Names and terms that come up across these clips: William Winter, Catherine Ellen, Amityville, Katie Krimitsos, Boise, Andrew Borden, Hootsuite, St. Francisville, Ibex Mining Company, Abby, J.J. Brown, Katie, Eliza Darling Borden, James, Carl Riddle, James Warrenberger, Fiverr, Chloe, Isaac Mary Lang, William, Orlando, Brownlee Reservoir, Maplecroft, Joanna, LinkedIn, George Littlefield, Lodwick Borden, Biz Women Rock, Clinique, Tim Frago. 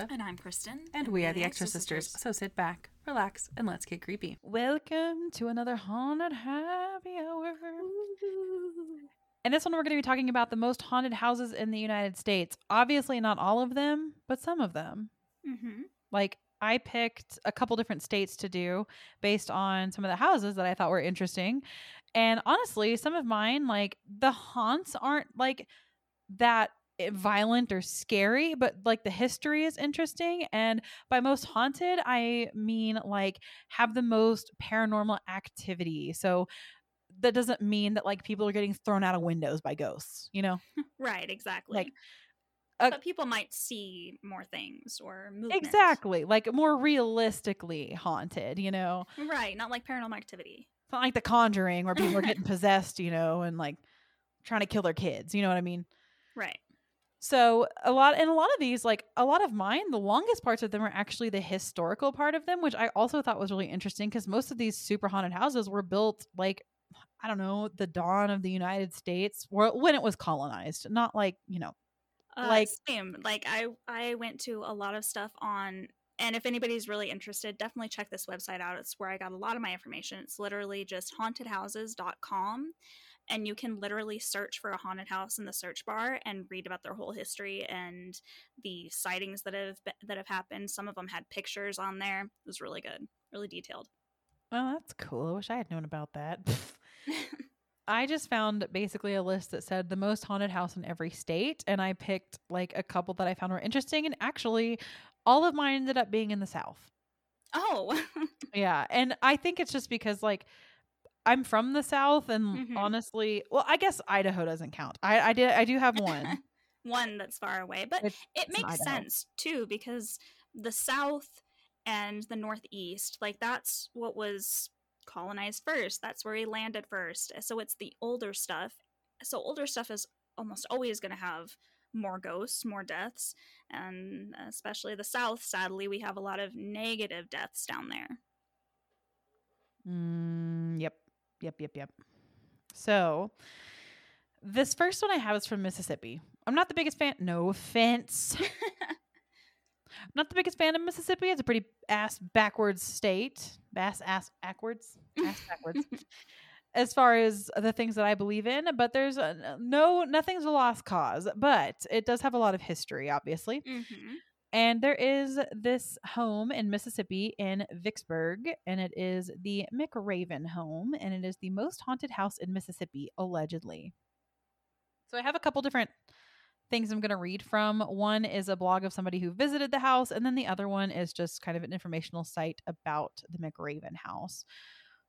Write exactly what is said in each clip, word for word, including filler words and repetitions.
Amanda. And I'm Kristen. And, and we are the Extra Sisters. Sisters. So sit back, relax, and let's get creepy. Welcome to another haunted happy hour. Ooh. And this one we're going to be talking about the most haunted houses in the United States. Obviously not all of them, but some of them. Mm-hmm. Like, I picked a couple different states to do based on some of the houses that I thought were interesting. And honestly, some of mine, like, the haunts aren't, like, that violent or scary, but, like, the history is interesting. And by most haunted, I mean, like, have the most paranormal activity. So that doesn't mean that, like, people are getting thrown out of windows by ghosts, you know? Right, exactly. Like, Uh, but people might see more things or movement. Exactly. Like, more realistically haunted, you know? Right. Not like Paranormal Activity. It's not like The Conjuring where people are getting possessed, you know, and like trying to kill their kids. You know what I mean? Right. So a lot, and a lot of these, like a lot of mine, the longest parts of them are actually the historical part of them, which I also thought was really interesting because most of these super haunted houses were built like, I don't know, the dawn of the United States or when it was colonized, not like, you know, Uh, like same like I I went to a lot of stuff on, and if anybody's really interested, definitely check this website out. It's where I got a lot of my information. It's literally just haunted houses dot com, and you can literally search for a haunted house in the search bar and read about their whole history and the sightings that have that have happened. Some of them had pictures on there. It was really good, really detailed. Well, that's cool. I wish I had known about that. I just found basically a list that said the most haunted house in every state. And I picked like a couple that I found were interesting. And actually all of mine ended up being in the South. Oh, yeah. And I think it's just because like I'm from the South and mm-hmm. honestly, well, I guess Idaho doesn't count. I, I did. I do have one, one that's far away, but it's, it it's makes sense too, because the South and the Northeast, like that's what was colonized first. That's where he landed first. So it's the older stuff. So older stuff is almost always going to have more ghosts, more deaths, and especially the South, sadly, we have a lot of negative deaths down there. Mm, yep. Yep, yep, yep. So this first one I have is from Mississippi. I'm not the biggest fan. No offense. I'm not the biggest fan of Mississippi. It's a pretty ass backwards state. Bass ass backwards. Ass backwards. As far as the things that I believe in, but there's a, no, nothing's a lost cause, but it does have a lot of history, obviously. Mm-hmm. And there is this home in Mississippi in Vicksburg, and it is the McRaven home, and it is the most haunted house in Mississippi, allegedly. So I have a couple different things I'm going to read from. One is a blog of somebody who visited the house, and then the other one is just kind of an informational site about the McRaven house.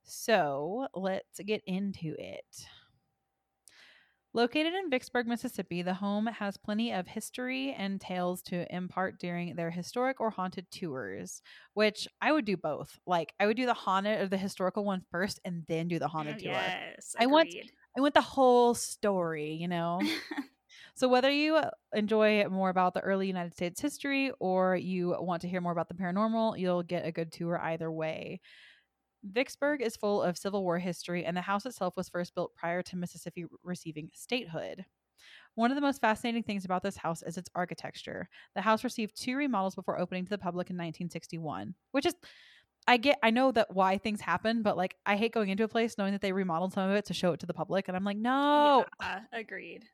So let's get into it. Located in Vicksburg, Mississippi, the home has plenty of history and tales to impart during their historic or haunted tours, which I would do both. Like, I would do the haunted or the historical one first and then do the haunted oh, tour. Yes, I want, I want the whole story, you know? So whether you enjoy more about the early United States history or you want to hear more about the paranormal, you'll get a good tour either way. Vicksburg is full of Civil War history, and the house itself was first built prior to Mississippi receiving statehood. One of the most fascinating things about this house is its architecture. The house received two remodels before opening to the public in nineteen sixty-one, which is, I get, I know that why things happen, but like, I hate going into a place knowing that they remodeled some of it to show it to the public. And I'm like, no. Yeah, agreed.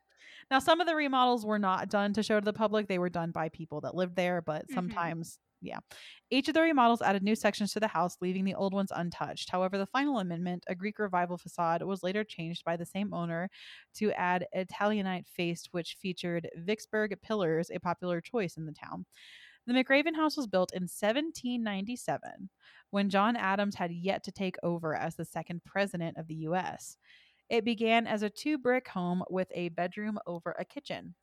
Now, some of the remodels were not done to show to the public. They were done by people that lived there, but sometimes, mm-hmm. yeah. Each of the remodels added new sections to the house, leaving the old ones untouched. However, the final amendment, a Greek Revival facade, was later changed by the same owner to add Italianate face, which featured Vicksburg pillars, a popular choice in the town. The McRaven house was built in seventeen ninety-seven, when John Adams had yet to take over as the second president of the U S It began as a two-brick home with a bedroom over a kitchen.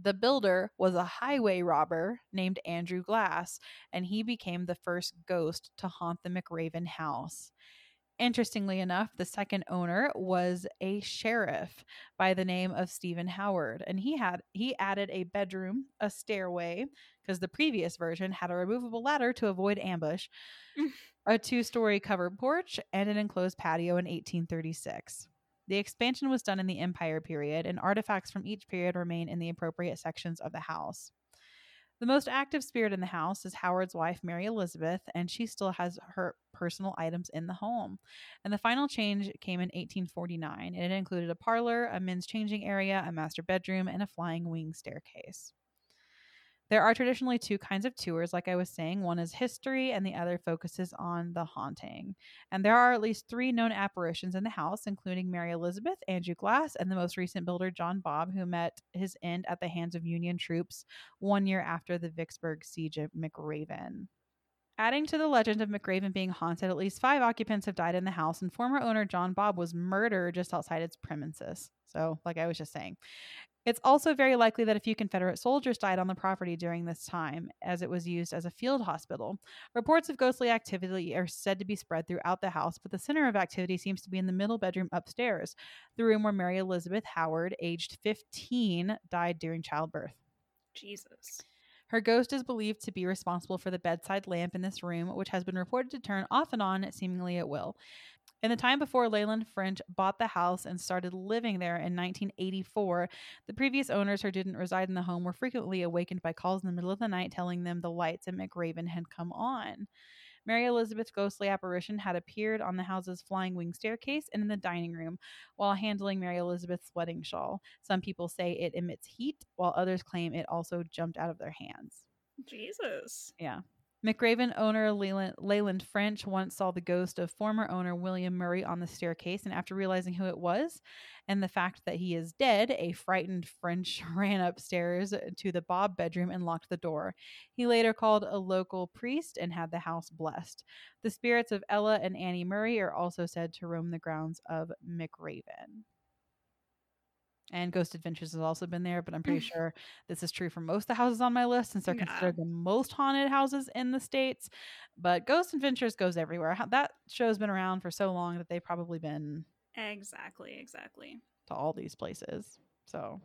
The builder was a highway robber named Andrew Glass, and he became the first ghost to haunt the McRaven house. Interestingly enough, the second owner was a sheriff by the name of Stephen Howard, and he had he added a bedroom, a stairway, because the previous version had a removable ladder to avoid ambush, a two-story covered porch, and an enclosed patio in eighteen thirty-six. The expansion was done in the Empire period, and artifacts from each period remain in the appropriate sections of the house. The most active spirit in the house is Howard's wife, Mary Elizabeth, and she still has her personal items in the home. And the final change came in eighteen forty-nine. It included a parlor, a men's changing area, a master bedroom, and a flying wing staircase. There are traditionally two kinds of tours, like I was saying. One is history, and the other focuses on the haunting. And there are at least three known apparitions in the house, including Mary Elizabeth, Andrew Glass, and the most recent builder, John Bob, who met his end at the hands of Union troops one year after the Vicksburg siege of McRaven. Adding to the legend of McRaven being haunted, at least five occupants have died in the house, and former owner John Bob was murdered just outside its premises. So, like I was just saying. It's also very likely that a few Confederate soldiers died on the property during this time, as it was used as a field hospital. Reports of ghostly activity are said to be spread throughout the house, but the center of activity seems to be in the middle bedroom upstairs, the room where Mary Elizabeth Howard, aged fifteen, died during childbirth. Jesus. Her ghost is believed to be responsible for the bedside lamp in this room, which has been reported to turn off and on, seemingly at will. In the time before Leyland French bought the house and started living there in nineteen eighty-four, the previous owners who didn't reside in the home were frequently awakened by calls in the middle of the night telling them the lights at McRaven had come on. Mary Elizabeth's ghostly apparition had appeared on the house's flying wing staircase and in the dining room while handling Mary Elizabeth's wedding shawl. Some people say it emits heat, while others claim it also jumped out of their hands. Jesus. Yeah. McRaven owner Leland, Leyland French once saw the ghost of former owner William Murray on the staircase, and after realizing who it was and the fact that he is dead, a frightened French ran upstairs to the Bob bedroom and locked the door. He later called a local priest and had the house blessed. The spirits of Ella and Annie Murray are also said to roam the grounds of McRaven. And Ghost Adventures has also been there, but I'm pretty sure this is true for most of the houses on my list, since they're yeah. considered the most haunted houses in the States. But Ghost Adventures goes everywhere. That show's been around for so long that they've probably been... Exactly, exactly. To all these places. So...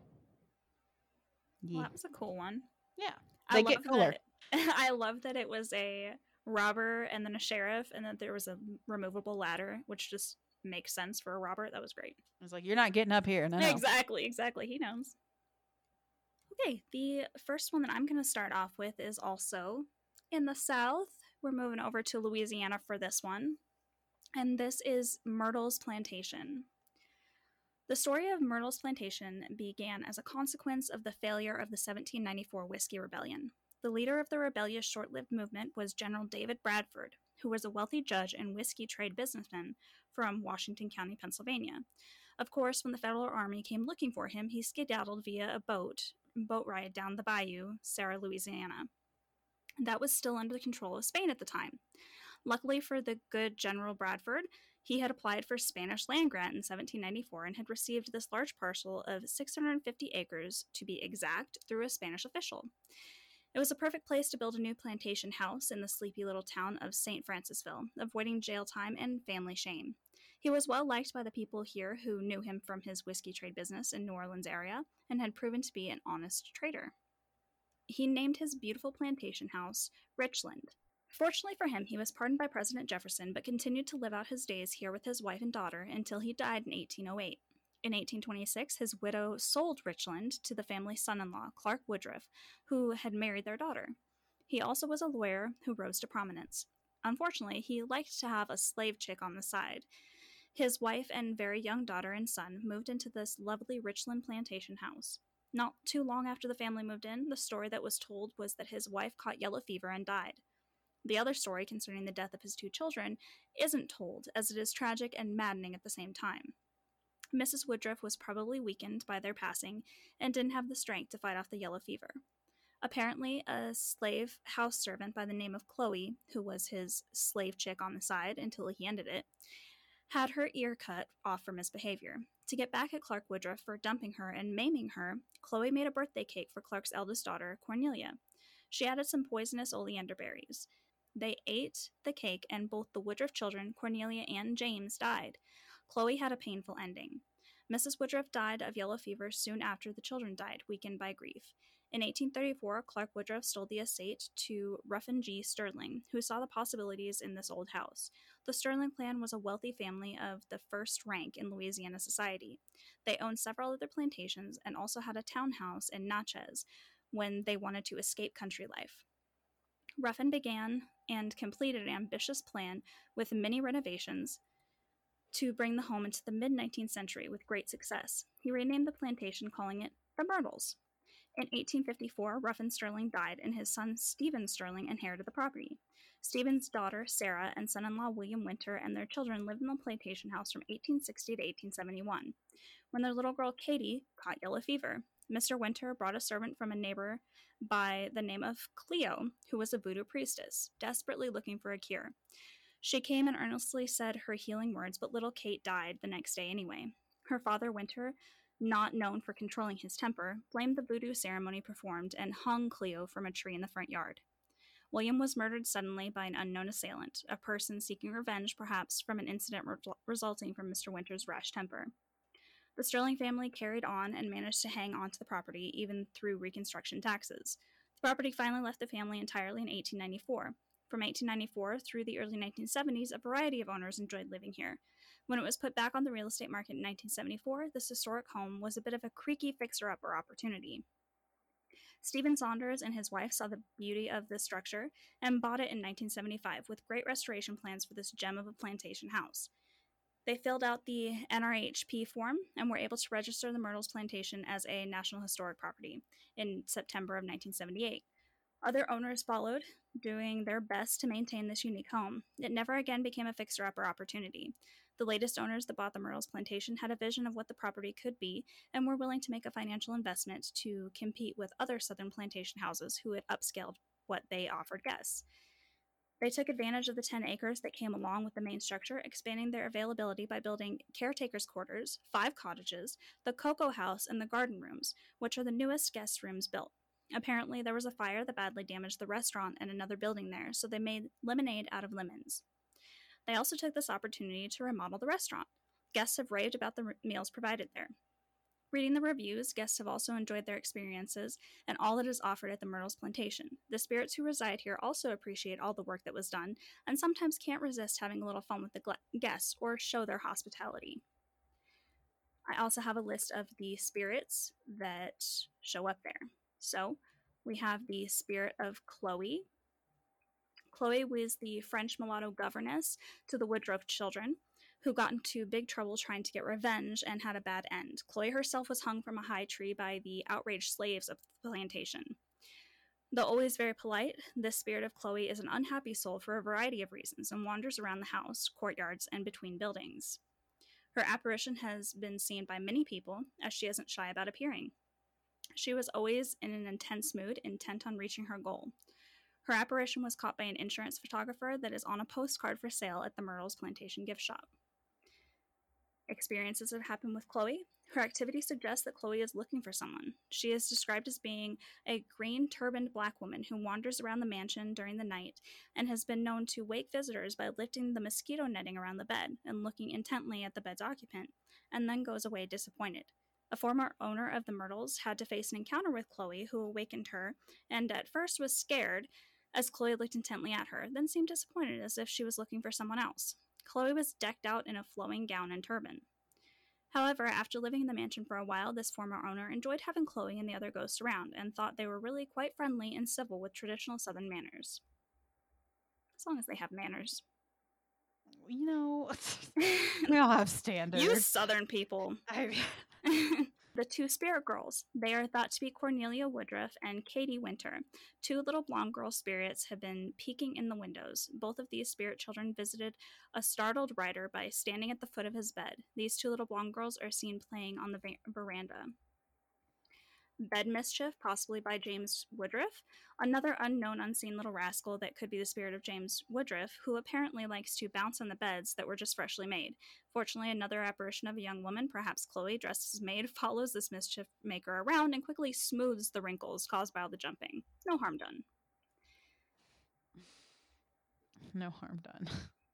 Yeah. Well, that was a cool one. Yeah. They I get cooler. It, I love that it was a robber and then a sheriff, and that there was a removable ladder, which just... makes sense for a robber. That was great. I was like, you're not getting up here. No. Exactly, exactly. He knows. Okay, the first one that I'm going to start off with is also in the South. We're moving over to Louisiana for this one. And this is Myrtle's Plantation. The story of Myrtle's Plantation began as a consequence of the failure of the seventeen ninety-four Whiskey Rebellion. The leader of the rebellious short-lived movement was General David Bradford, who was a wealthy judge and whiskey trade businessman from Washington County, Pennsylvania. Of course, when the Federal Army came looking for him, he skedaddled via a boat, boat ride down the bayou, Sarah, Louisiana. That was still under the control of Spain at the time. Luckily for the good General Bradford, he had applied for Spanish land grant in seventeen ninety-four and had received this large parcel of six hundred fifty acres, to be exact, through a Spanish official. It was a perfect place to build a new plantation house in the sleepy little town of Saint Francisville, avoiding jail time and family shame. He was well liked by the people here who knew him from his whiskey trade business in New Orleans area and had proven to be an honest trader. He named his beautiful plantation house Richland. Fortunately for him, he was pardoned by President Jefferson, but continued to live out his days here with his wife and daughter until he died in eighteen oh eight. In eighteen twenty-six, his widow sold Richland to the family's son-in-law, Clark Woodruff, who had married their daughter. He also was a lawyer who rose to prominence. Unfortunately, he liked to have a slave chick on the side. His wife and very young daughter and son moved into this lovely Richland plantation house. Not too long after the family moved in, the story that was told was that his wife caught yellow fever and died. The other story concerning the death of his two children isn't told, as it is tragic and maddening at the same time. Missus Woodruff was probably weakened by their passing and didn't have the strength to fight off the yellow fever. Apparently, a slave house servant by the name of Chloe, who was his slave chick on the side until he ended it, had her ear cut off for misbehavior. To get back at Clark Woodruff for dumping her and maiming her, Chloe made a birthday cake for Clark's eldest daughter, Cornelia. She added some poisonous oleander berries. They ate the cake, and both the Woodruff children, Cornelia and James, died. Chloe had a painful ending. Missus Woodruff died of yellow fever soon after the children died, weakened by grief. In eighteen thirty-four, Clark Woodruff sold the estate to Ruffin G. Sterling, who saw the possibilities in this old house. The Sterling clan was a wealthy family of the first rank in Louisiana society. They owned several other plantations and also had a townhouse in Natchez, when they wanted to escape country life. Ruffin began and completed an ambitious plan with many renovations to bring the home into the mid-nineteenth century with great success. He renamed the plantation, calling it the Myrtles. In eighteen fifty-four, Ruffin Sterling died, and his son Stephen Sterling inherited the property. Stephen's daughter, Sarah, and son-in-law William Winter and their children lived in the plantation house from eighteen sixty to eighteen seventy-one. When their little girl Katie caught yellow fever, Mister Winter brought a servant from a neighbor by the name of Cleo, who was a voodoo priestess, desperately looking for a cure. She came and earnestly said her healing words, but little Kate died the next day anyway. Her father, Winter, not known for controlling his temper, blamed the voodoo ceremony performed and hung Cleo from a tree in the front yard. William was murdered suddenly by an unknown assailant, a person seeking revenge, perhaps from an incident re- resulting from Mister Winter's rash temper. The Sterling family carried on and managed to hang on to the property, even through Reconstruction taxes. The property finally left the family entirely in eighteen ninety-four. From eighteen ninety-four through the early nineteen seventies, a variety of owners enjoyed living here. When it was put back on the real estate market in nineteen seventy-four, this historic home was a bit of a creaky fixer-upper opportunity. Stephen Saunders and his wife saw the beauty of this structure and bought it in nineteen seventy-five, with great restoration plans for this gem of a plantation house. They filled out the N R H P form and were able to register the Myrtle's Plantation as a National Historic Property in September of nineteen seventy-eight. Other owners followed, doing their best to maintain this unique home. It never again became a fixer-upper opportunity. The latest owners that bought the Myrtle's Plantation had a vision of what the property could be and were willing to make a financial investment to compete with other southern plantation houses who had upscaled what they offered guests. They took advantage of the ten acres that came along with the main structure, expanding their availability by building caretakers' quarters, five cottages, the cocoa house, and the garden rooms, which are the newest guest rooms built. Apparently, there was a fire that badly damaged the restaurant and another building there, so they made lemonade out of lemons. They also took this opportunity to remodel the restaurant. Guests have raved about the re- meals provided there. Reading the reviews, guests have also enjoyed their experiences and all that is offered at the Myrtle's Plantation. The spirits who reside here also appreciate all the work that was done and sometimes can't resist having a little fun with the gle- guests or show their hospitality. I also have a list of the spirits that show up there. So we have the spirit of Chloe. Chloe was the French mulatto governess to the Woodruff children, who got into big trouble trying to get revenge and had a bad end. Chloe herself was hung from a high tree by the outraged slaves of the plantation. Though always very polite, this spirit of Chloe is an unhappy soul for a variety of reasons and wanders around the house, courtyards, and between buildings. Her apparition has been seen by many people, as she isn't shy about appearing. She was always in an intense mood, intent on reaching her goal. Her apparition was caught by an insurance photographer that is on a postcard for sale at the Myrtle's Plantation gift shop. Experiences have happened with Chloe. Her activity suggests that Chloe is looking for someone. She is described as being a green turbaned black woman who wanders around the mansion during the night and has been known to wake visitors by lifting the mosquito netting around the bed and looking intently at the bed's occupant, and then goes away disappointed. A former owner of the Myrtles had to face an encounter with Chloe, who awakened her and at first was scared as Chloe looked intently at her, then seemed disappointed as if she was looking for someone else. Chloe was decked out in a flowing gown and turban. However, after living in the mansion for a while, this former owner enjoyed having Chloe and the other ghosts around and thought they were really quite friendly and civil with traditional Southern manners. As long as they have manners. You know, we all have standards. You Southern people. I... The two spirit girls. They are thought to be Cornelia Woodruff and Katie Winter. Two little blonde girl spirits have been peeking in the windows. Both of these spirit children visited a startled rider by standing at the foot of his bed. These two little blonde girls are seen playing on the va- veranda. Bed mischief, possibly by James Woodruff, another unknown unseen little rascal that could be the spirit of James Woodruff, who apparently likes to bounce on the beds that were just freshly made. Fortunately, another apparition of a young woman, perhaps Chloe, dressed as maid, follows this mischief maker around and quickly smooths the wrinkles caused by all the jumping. No harm done. No harm done.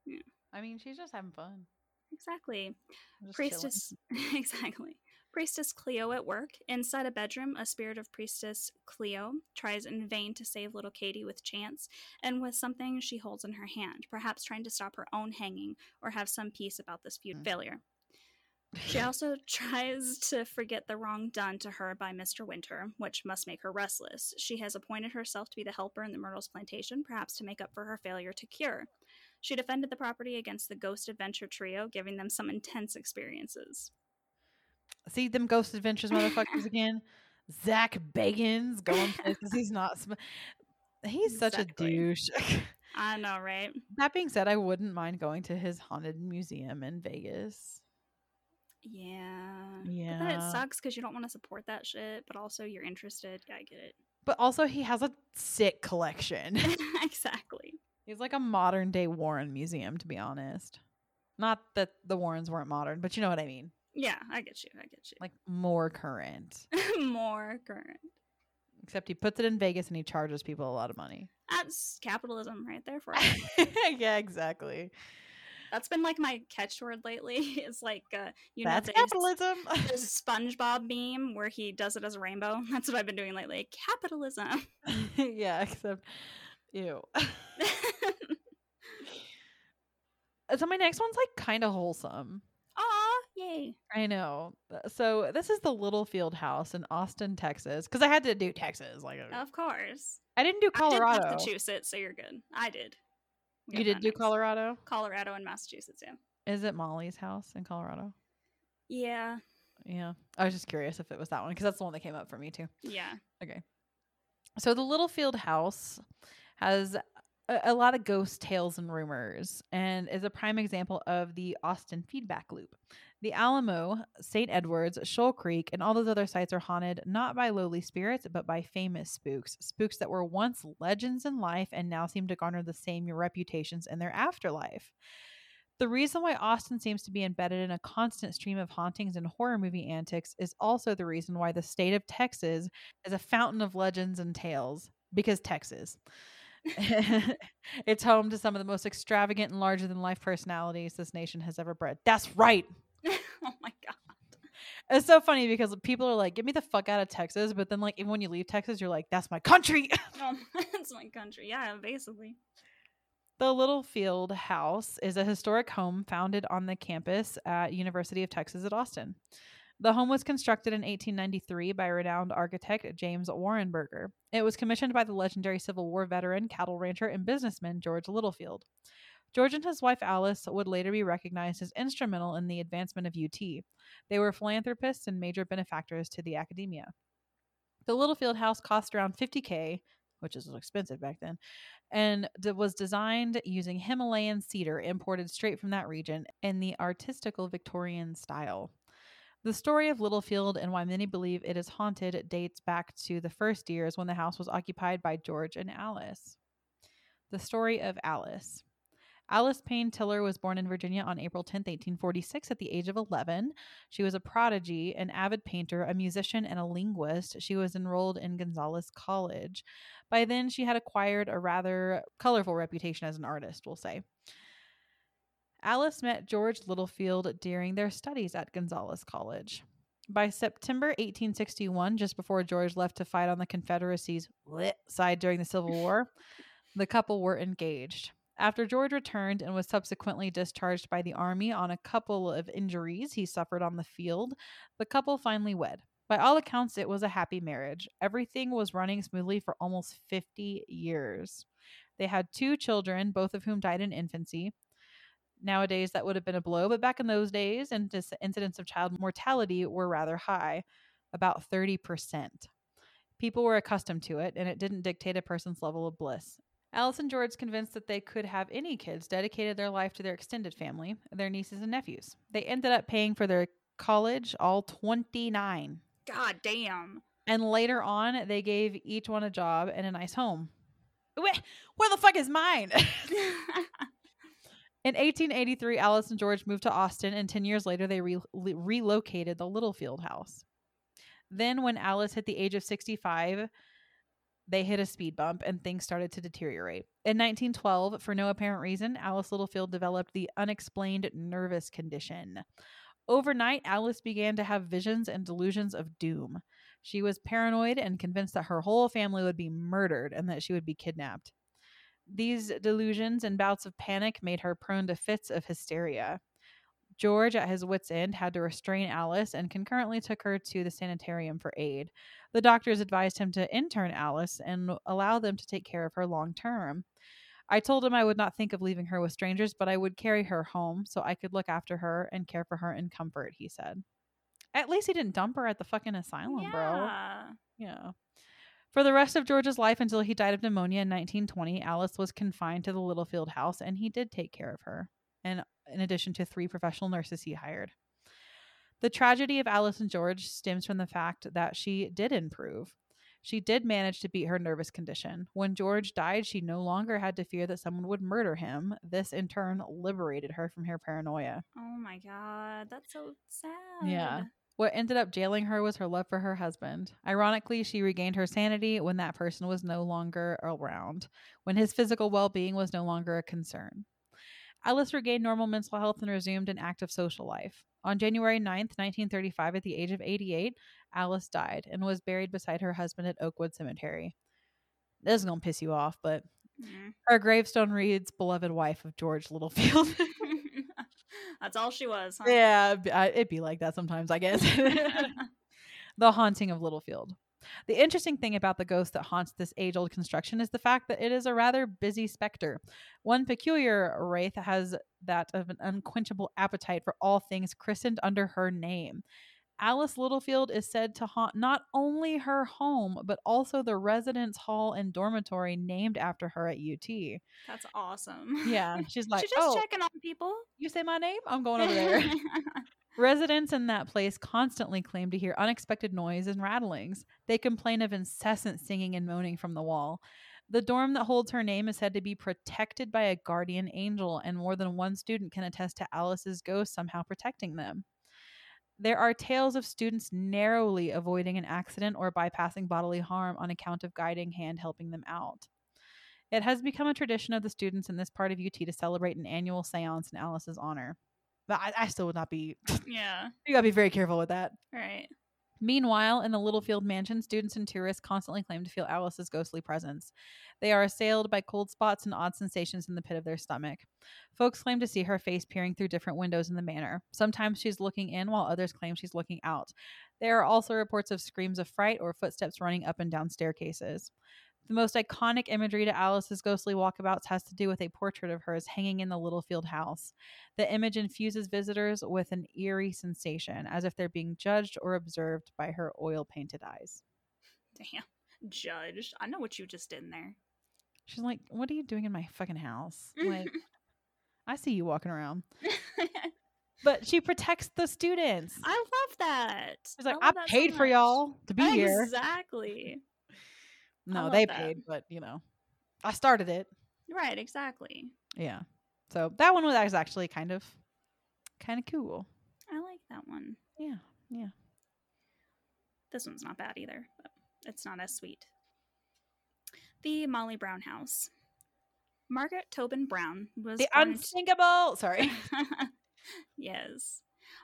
Yeah. I mean, she's just having fun. Exactly. Priestess. Exactly. Priestess Cleo at work. Inside a bedroom, a spirit of Priestess Cleo tries in vain to save little Katie with chance and with something she holds in her hand, perhaps trying to stop her own hanging or have some peace about this feud mm. failure. She also tries to forget the wrong done to her by Mister Winter, which must make her restless. She has appointed herself to be the helper in the Myrtle's Plantation, perhaps to make up for her failure to cure. She defended the property against the Ghost Adventure trio, giving them some intense experiences. See them Ghost Adventures motherfuckers again? Zach Bagans going places he's not... Sm- He's exactly. such a douche. I know, right? That being said, I wouldn't mind going to his haunted museum in Vegas. Yeah. Yeah. But then it sucks because you don't want to support that shit, but also you're interested. Yeah, I get it. But also he has a sick collection. Exactly. He's like a modern day Warren museum, to be honest. Not that the Warrens weren't modern, but you know what I mean. Yeah, I get you. I get you. Like more current. More current. Except he puts it in Vegas and he charges people a lot of money. That's capitalism right there for us. Yeah, exactly. That's been like my catchword lately. It's like, uh, you That's know, capitalism. The SpongeBob meme where he does it as a rainbow. That's what I've been doing lately. Capitalism. Yeah, except, ew. So my next one's like kind of wholesome. Aw, yay. I know. So this is the Littlefield House in Austin, Texas. Because I had to do Texas. like Of course. I didn't do Colorado. I did Massachusetts, so you're good. I did. We'll you did do next. Colorado? Colorado and Massachusetts, yeah. Is it Molly's house in Colorado? Yeah. Yeah. I was just curious if it was that one, because that's the one that came up for me, too. Yeah. Okay. So the Littlefield House has... a lot of ghost tales and rumors, and is a prime example of the Austin feedback loop. The Alamo, Saint Edwards, Shoal Creek, and all those other sites are haunted not by lowly spirits, but by famous spooks. Spooks that were once legends in life and now seem to garner the same reputations in their afterlife. The reason why Austin seems to be embedded in a constant stream of hauntings and horror movie antics is also the reason why the state of Texas is a fountain of legends and tales. Because Texas. It's home to some of the most extravagant and larger than life personalities this nation has ever bred. That's right. Oh my god, it's so funny because people are like, get me the fuck out of Texas, but then like even when you leave Texas you're like, that's my country. Oh, that's my country. Yeah, basically. The Littlefield House is a historic home founded on the campus at University of Texas at Austin. The home was constructed in eighteen ninety-three by renowned architect James Warrenberger. It was commissioned by the legendary Civil War veteran, cattle rancher, and businessman George Littlefield. George and his wife Alice would later be recognized as instrumental in the advancement of U T. They were philanthropists and major benefactors to the academia. The Littlefield House cost around fifty thousand dollars, which is expensive back then, and was designed using Himalayan cedar imported straight from that region in the artistical Victorian style. The story of Littlefield and why many believe it is haunted dates back to the first years when the house was occupied by George and Alice. The story of Alice. Alice Payne Tiller was born in Virginia on April tenth, eighteen forty-six at the age of eleven. She was a prodigy, an avid painter, a musician, and a linguist. She was enrolled in Gonzales College. By then, she had acquired a rather colorful reputation as an artist, we'll say. Alice met George Littlefield during their studies at Gonzales College. By September eighteen sixty-one, just before George left to fight on the Confederacy's side during the Civil War, the couple were engaged. After George returned and was subsequently discharged by the Army on a couple of injuries he suffered on the field, the couple finally wed. By all accounts, it was a happy marriage. Everything was running smoothly for almost fifty years. They had two children, both of whom died in infancy. Nowadays, that would have been a blow, but back in those days, incidents of child mortality were rather high, about thirty percent. People were accustomed to it, and it didn't dictate a person's level of bliss. Alice and George, convinced that they could have any kids, dedicated their life to their extended family, their nieces and nephews. They ended up paying for their college, all twenty-nine. God damn. And later on, they gave each one a job and a nice home. Wait, where the fuck is mine? In eighteen eighty-three, Alice and George moved to Austin, and ten years later, they re- relocated the Littlefield House. Then, when Alice hit the age of sixty-five, they hit a speed bump, and things started to deteriorate. In nineteen twelve, for no apparent reason, Alice Littlefield developed the unexplained nervous condition. Overnight, Alice began to have visions and delusions of doom. She was paranoid and convinced that her whole family would be murdered and that she would be kidnapped. These delusions and bouts of panic made her prone to fits of hysteria. George, at his wit's end, had to restrain Alice and concurrently took her to the sanitarium for aid. The doctors advised him to intern Alice and allow them to take care of her long term. I told him I would not think of leaving her with strangers, but I would carry her home so I could look after her and care for her in comfort, he said. At least he didn't dump her at the fucking asylum, yeah. bro. Yeah. For the rest of George's life until he died of pneumonia in nineteen twenty, Alice was confined to the Littlefield house, and he did take care of her, and in addition to three professional nurses he hired. The tragedy of Alice and George stems from the fact that she did improve. She did manage to beat her nervous condition. When George died, she no longer had to fear that someone would murder him. This, in turn, liberated her from her paranoia. Oh, my God. That's so sad. Yeah. What ended up jailing her was her love for her husband. Ironically, she regained her sanity when that person was no longer around, when his physical well-being was no longer a concern. Alice regained normal mental health and resumed an active social life. On January ninth, nineteen thirty-five, at the age of eighty-eight, Alice died and was buried beside her husband at Oakwood Cemetery. This is going to piss you off, but mm-hmm. her gravestone reads, "Beloved wife of George Littlefield." That's all she was, huh? Yeah, it'd be like that sometimes, I guess. The haunting of Littlefield. The interesting thing about the ghost that haunts this age-old construction is the fact that it is a rather busy specter. One peculiar wraith has that of an unquenchable appetite for all things christened under her name. Alice Littlefield is said to haunt not only her home, but also the residence hall and dormitory named after her at U T. That's awesome. Yeah. She's like, she's just oh, checking on people. You say my name? I'm going over there. Residents in that place constantly claim to hear unexpected noise and rattlings. They complain of incessant singing and moaning from the wall. The dorm that holds her name is said to be protected by a guardian angel, and more than one student can attest to Alice's ghost somehow protecting them. There are tales of students narrowly avoiding an accident or bypassing bodily harm on account of guiding hand helping them out. It has become a tradition of the students in this part of U T to celebrate an annual seance in Alice's honor. But I, I still would not be. Yeah. You gotta be very careful with that. Right. Meanwhile, in the Littlefield mansion, students and tourists constantly claim to feel Alice's ghostly presence. They are assailed by cold spots and odd sensations in the pit of their stomach. Folks claim to see her face peering through different windows in the manor. Sometimes she's looking in, while others claim she's looking out. There are also reports of screams of fright or footsteps running up and down staircases. The most iconic imagery to Alice's ghostly walkabouts has to do with a portrait of hers hanging in the Littlefield house. The image infuses visitors with an eerie sensation, as if they're being judged or observed by her oil-painted eyes. Damn. Judged. I know what you just did in there. She's like, what are you doing in my fucking house? Like, I see you walking around. But she protects the students. I love that. She's like, I, I paid so for y'all to be exactly. here. Exactly. No, they that. paid, but, you know, I started it. Right, exactly. Yeah. So that one was actually kind of, kind of cool. I like that one. Yeah, yeah. This one's not bad either, but it's not as sweet. The Molly Brown House. Margaret Tobin Brown was... The unsinkable! T- Sorry. Yes.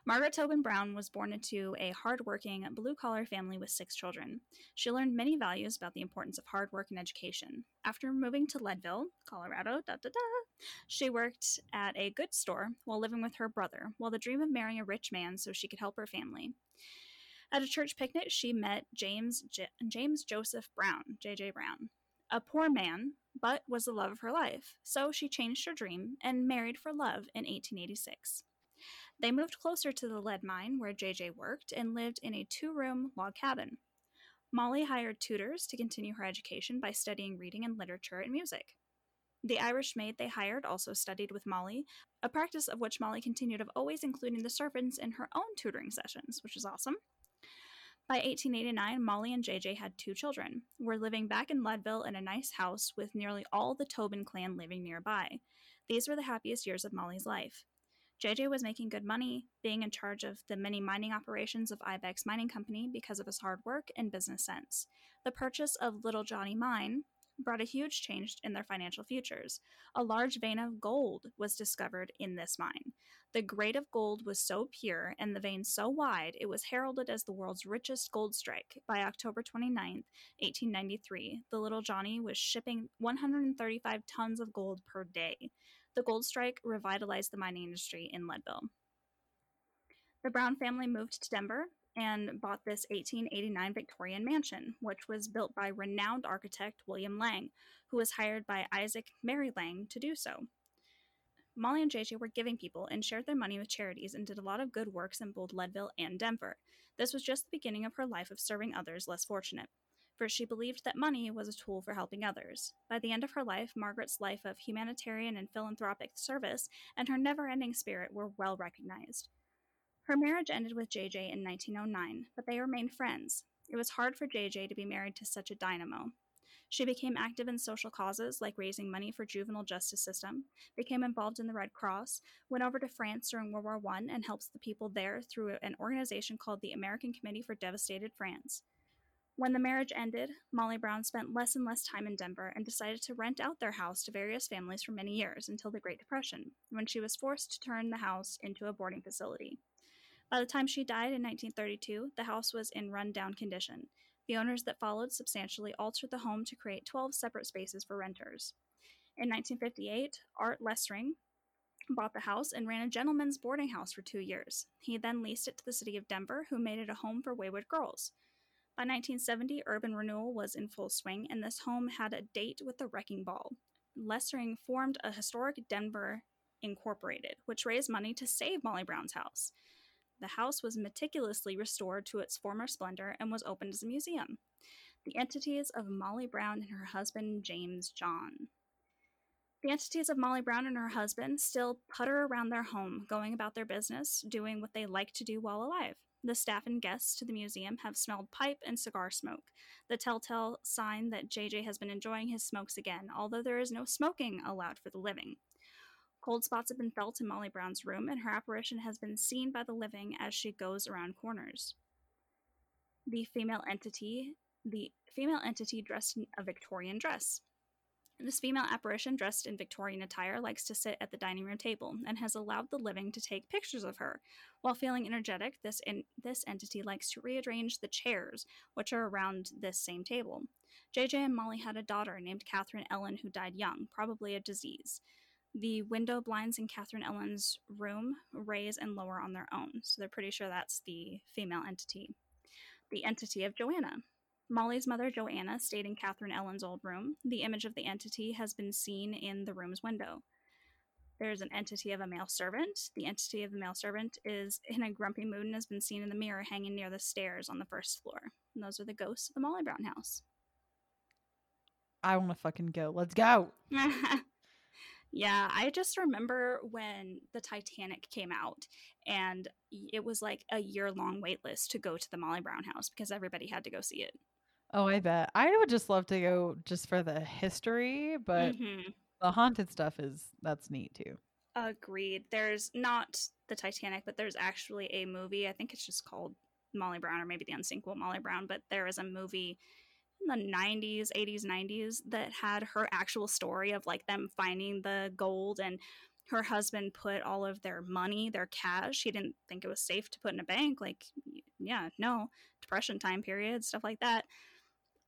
Margaret Tobin Brown was born into a hard-working, blue-collar family with six children. She learned many values about the importance of hard work and education. After moving to Leadville, Colorado, da, da, da, she worked at a goods store while living with her brother, while the dream of marrying a rich man so she could help her family. At a church picnic, she met James J- James Joseph Brown, J J. Brown, a poor man, but was the love of her life. So she changed her dream and married for love in eighteen eighty-six. They moved closer to the lead mine where J J worked and lived in a two-room log cabin. Molly hired tutors to continue her education by studying reading and literature and music. The Irish maid they hired also studied with Molly, a practice of which Molly continued of always including the servants in her own tutoring sessions, which is awesome. By eighteen eighty-nine, Molly and J J had two children. Were living back in Leadville in a nice house with nearly all the Tobin clan living nearby. These were the happiest years of Molly's life. J J was making good money, being in charge of the many mining operations of Ibex Mining Company because of his hard work and business sense. The purchase of Little Johnny Mine brought a huge change in their financial futures. A large vein of gold was discovered in this mine. The grade of gold was so pure and the vein so wide, it was heralded as the world's richest gold strike. By October twenty-ninth, eighteen ninety-three, the Little Johnny was shipping one hundred thirty-five tons of gold per day. The gold strike revitalized the mining industry in Leadville. The Brown family moved to Denver and bought this eighteen eighty-nine Victorian mansion, which was built by renowned architect William Lang, who was hired by Isaac Mary Lang to do so. Molly and J J were giving people and shared their money with charities and did a lot of good works in both Leadville and Denver. This was just the beginning of her life of serving others less fortunate, for she believed that money was a tool for helping others. By the end of her life, Margaret's life of humanitarian and philanthropic service and her never-ending spirit were well recognized. Her marriage ended with J J in nineteen oh nine, but they remained friends. It was hard for J J to be married to such a dynamo. She became active in social causes like raising money for juvenile justice system, became involved in the Red Cross, went over to France during World War One and helps the people there through an organization called the American Committee for Devastated France. When the marriage ended, Molly Brown spent less and less time in Denver and decided to rent out their house to various families for many years until the Great Depression, when she was forced to turn the house into a boarding facility. By the time she died in nineteen thirty-two, the house was in run-down condition. The owners that followed substantially altered the home to create twelve separate spaces for renters. In nineteen fifty-eight, Art Lestring bought the house and ran a gentleman's boarding house for two years. He then leased it to the city of Denver, who made it a home for wayward girls. By nineteen seventy, urban renewal was in full swing, and this home had a date with the wrecking ball. Lestring formed a historic Denver Incorporated, which raised money to save Molly Brown's house. The house was meticulously restored to its former splendor and was opened as a museum. The entities of Molly Brown and her husband, James John. The entities of Molly Brown and her husband still putter around their home, going about their business, doing what they like to do while alive. The staff and guests to the museum have smelled pipe and cigar smoke, the telltale sign that J J has been enjoying his smokes again, although there is no smoking allowed for the living. Cold spots have been felt in Molly Brown's room, and her apparition has been seen by the living as she goes around corners. The female entity, the female entity dressed in a Victorian dress. This female apparition dressed in Victorian attire likes to sit at the dining room table and has allowed the living to take pictures of her. While feeling energetic, this, in, this entity likes to rearrange the chairs, which are around this same table. J J and Molly had a daughter named Catherine Ellen who died young, probably of disease. The window blinds in Catherine Ellen's room raise and lower on their own, so they're pretty sure that's the female entity. The entity of Joanna. Molly's mother, Joanna, stayed in Catherine Ellen's old room. The image of the entity has been seen in the room's window. There's an entity of a male servant. The entity of the male servant is in a grumpy mood and has been seen in the mirror hanging near the stairs on the first floor. And those are the ghosts of the Molly Brown house. I want to fucking go. Let's go! Yeah, I just remember when the Titanic came out and it was like a year-long wait list to go to the Molly Brown house because everybody had to go see it. Oh, I bet. I would just love to go just for the history, but mm-hmm. the haunted stuff is, that's neat too. Agreed. There's not the Titanic, but there's actually a movie. I think it's just called Molly Brown or maybe The Unsinkable Molly Brown, but there is a movie in the nineties, eighties, nineties that had her actual story of like them finding the gold, and her husband put all of their money, their cash. He didn't think it was safe to put in a bank. Like, yeah, no, Depression time period, stuff like that.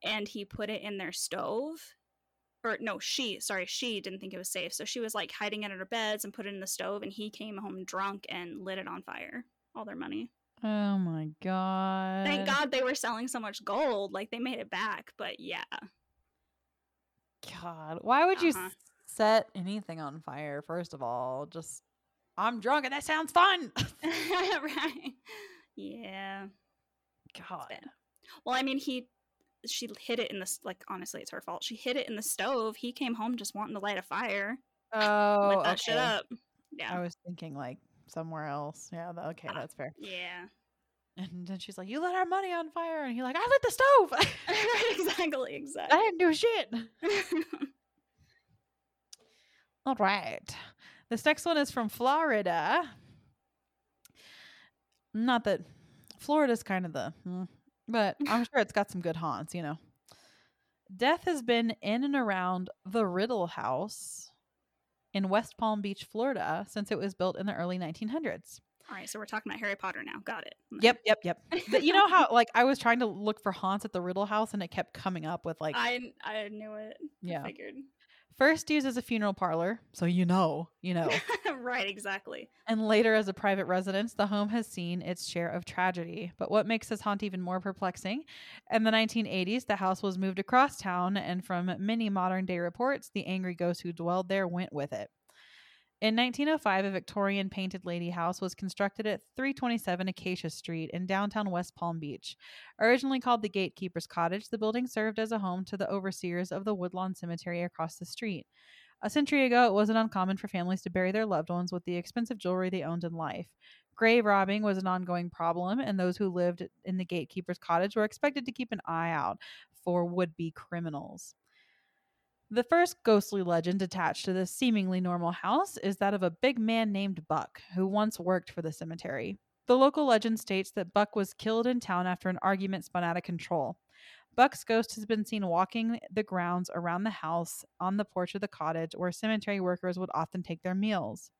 And he put it in their stove. Or no, she, sorry, she didn't think it was safe. So she was like hiding it in her beds and put it in the stove, and he came home drunk and lit it on fire. All their money. Oh my god. Thank god they were selling so much gold. Like, they made it back, but yeah. God. Why would uh-huh. you set anything on fire, first of all? Just, I'm drunk and that sounds fun! Right. Yeah. God. Well, I mean, he, she hid it in the, like, honestly, it's her fault. She hid it in the stove. He came home just wanting to light a fire. Oh, lit that okay. shit up. Yeah. I was thinking, like, somewhere else. Yeah, okay, that's fair. Yeah. And then she's like, you lit our money on fire, and he's like, I lit the stove. exactly exactly I didn't do shit. All right, this next one is from Florida. Not that Florida's kind of the, but I'm sure it's got some good haunts, you know. Death has been in and around the Riddle House in West Palm Beach, Florida, since it was built in the early nineteen hundreds. All right, so we're talking about Harry Potter now. Got it. Yep, yep, yep. But you know how, like, I was trying to look for haunts at the Riddle House, and it kept coming up with, like... I I knew it. Yeah. I figured. First used as a funeral parlor, so you know, you know. Right, exactly. And later as a private residence, the home has seen its share of tragedy. But what makes this haunt even more perplexing? In the nineteen eighties, the house was moved across town, and from many modern-day reports, the angry ghost who dwelled there went with it. In nineteen oh five, a Victorian painted lady house was constructed at three twenty-seven Acacia Street in downtown West Palm Beach. Originally called the Gatekeeper's Cottage, the building served as a home to the overseers of the Woodlawn Cemetery across the street. A century ago, it wasn't uncommon for families to bury their loved ones with the expensive jewelry they owned in life. Grave robbing was an ongoing problem, and those who lived in the Gatekeeper's Cottage were expected to keep an eye out for would-be criminals. The first ghostly legend attached to this seemingly normal house is that of a big man named Buck, who once worked for the cemetery. The local legend states that Buck was killed in town after an argument spun out of control. Buck's ghost has been seen walking the grounds around the house, on the porch of the cottage, where cemetery workers would often take their meals.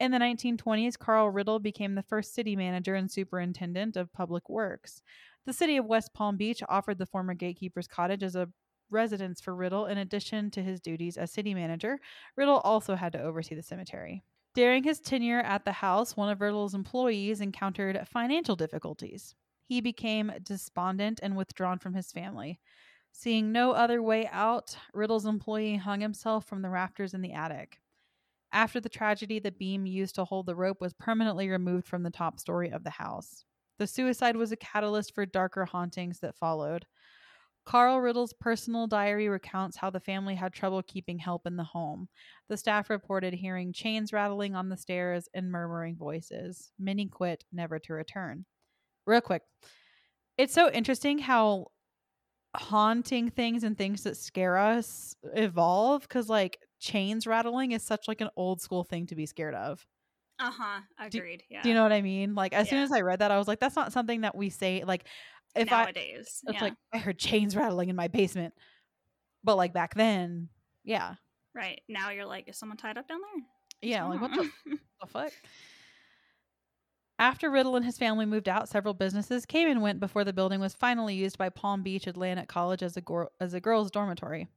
In the nineteen twenties, Carl Riddle became the first city manager and superintendent of public works. The city of West Palm Beach offered the former Gatekeeper's Cottage as a residence for Riddle. In addition to his duties as city manager, Riddle also had to oversee the cemetery. During his tenure at the house, one of Riddle's employees encountered financial difficulties. He became despondent and withdrawn from his family. Seeing no other way out, Riddle's employee hung himself from the rafters in the attic. After the tragedy, the beam used to hold the rope was permanently removed from the top story of the house. The suicide was a catalyst for darker hauntings that followed. Carl Riddle's personal diary recounts how the family had trouble keeping help in the home. The staff reported hearing chains rattling on the stairs and murmuring voices. Many quit, never to return. Real quick. It's so interesting how haunting things and things that scare us evolve, because like chains rattling is such like an old school thing to be scared of. Uh-huh. Agreed. Do, yeah. Do you know what I mean? Like as yeah. soon as I read that, I was like, that's not something that we say like If Nowadays, I, it's yeah. like I heard chains rattling in my basement, but like back then, yeah, right. Now you're like, is someone tied up down there? What's yeah, like what the, the fuck? After Riddle and his family moved out, several businesses came and went before the building was finally used by Palm Beach Atlantic College as a go- as a girls' dormitory.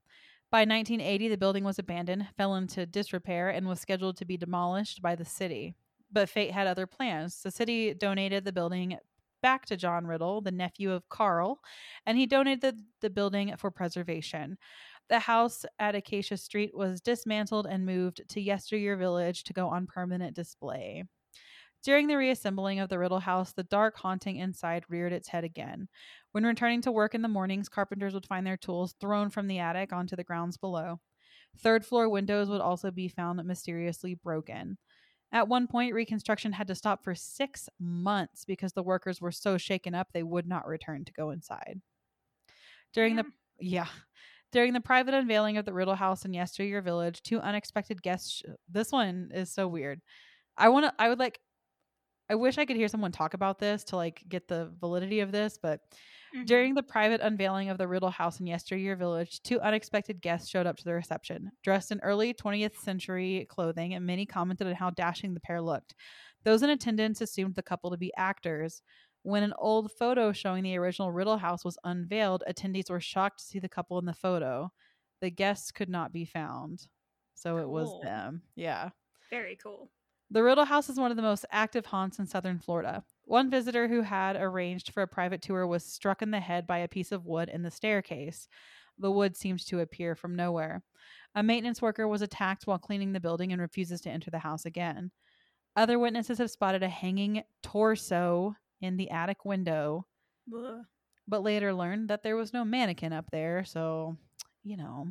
By nineteen eighty, the building was abandoned, fell into disrepair, and was scheduled to be demolished by the city. But fate had other plans. The city donated the building back to John Riddle, the nephew of Carl, and he donated the, the building for preservation. The house at Acacia Street was dismantled and moved to Yesteryear Village to go on permanent display. During the reassembling of the Riddle house, the dark haunting inside reared its head again. When returning to work in the mornings, carpenters would find their tools thrown from the attic onto the grounds below. Third floor windows would also be found mysteriously broken. At one point, reconstruction had to stop for six months because the workers were so shaken up they would not return to go inside. During yeah. the yeah, during the private unveiling of the Riddle House in Yesteryear Village, two unexpected guests. Sh- this one is so weird. I want to. I would like. I wish I could hear someone talk about this to like get the validity of this. But mm-hmm. during the private unveiling of the Riddle House in Yesteryear Village, two unexpected guests showed up to the reception, dressed in early twentieth century clothing, and many commented on how dashing the pair looked. Those in attendance assumed the couple to be actors. When an old photo showing the original Riddle House was unveiled, attendees were shocked to see the couple in the photo. The guests could not be found. So it was cool. them. Yeah. Very cool. The Riddle House is one of the most active haunts in southern Florida. One visitor who had arranged for a private tour was struck in the head by a piece of wood in the staircase. The wood seemed to appear from nowhere. A maintenance worker was attacked while cleaning the building and refuses to enter the house again. Other witnesses have spotted a hanging torso in the attic window, Blech. But later learned that there was no mannequin up there, so, you know...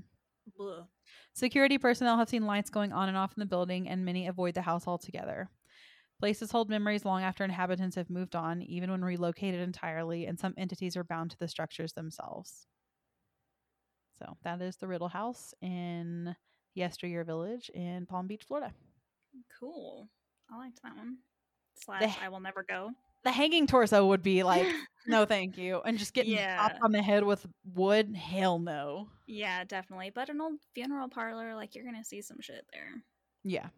Blech. Security personnel have seen lights going on and off in the building, and many avoid the house altogether. Places hold memories long after inhabitants have moved on, even when relocated entirely, and some entities are bound to the structures themselves. So that is the Riddle House in Yesteryear Village in Palm Beach, Florida. Cool. I liked that one. Slash, the, I will never go. The hanging torso would be like, no, thank you. And just getting yeah. popped on the head with wood, hell no. Yeah, definitely. But an old funeral parlor, like, you're going to see some shit there. Yeah.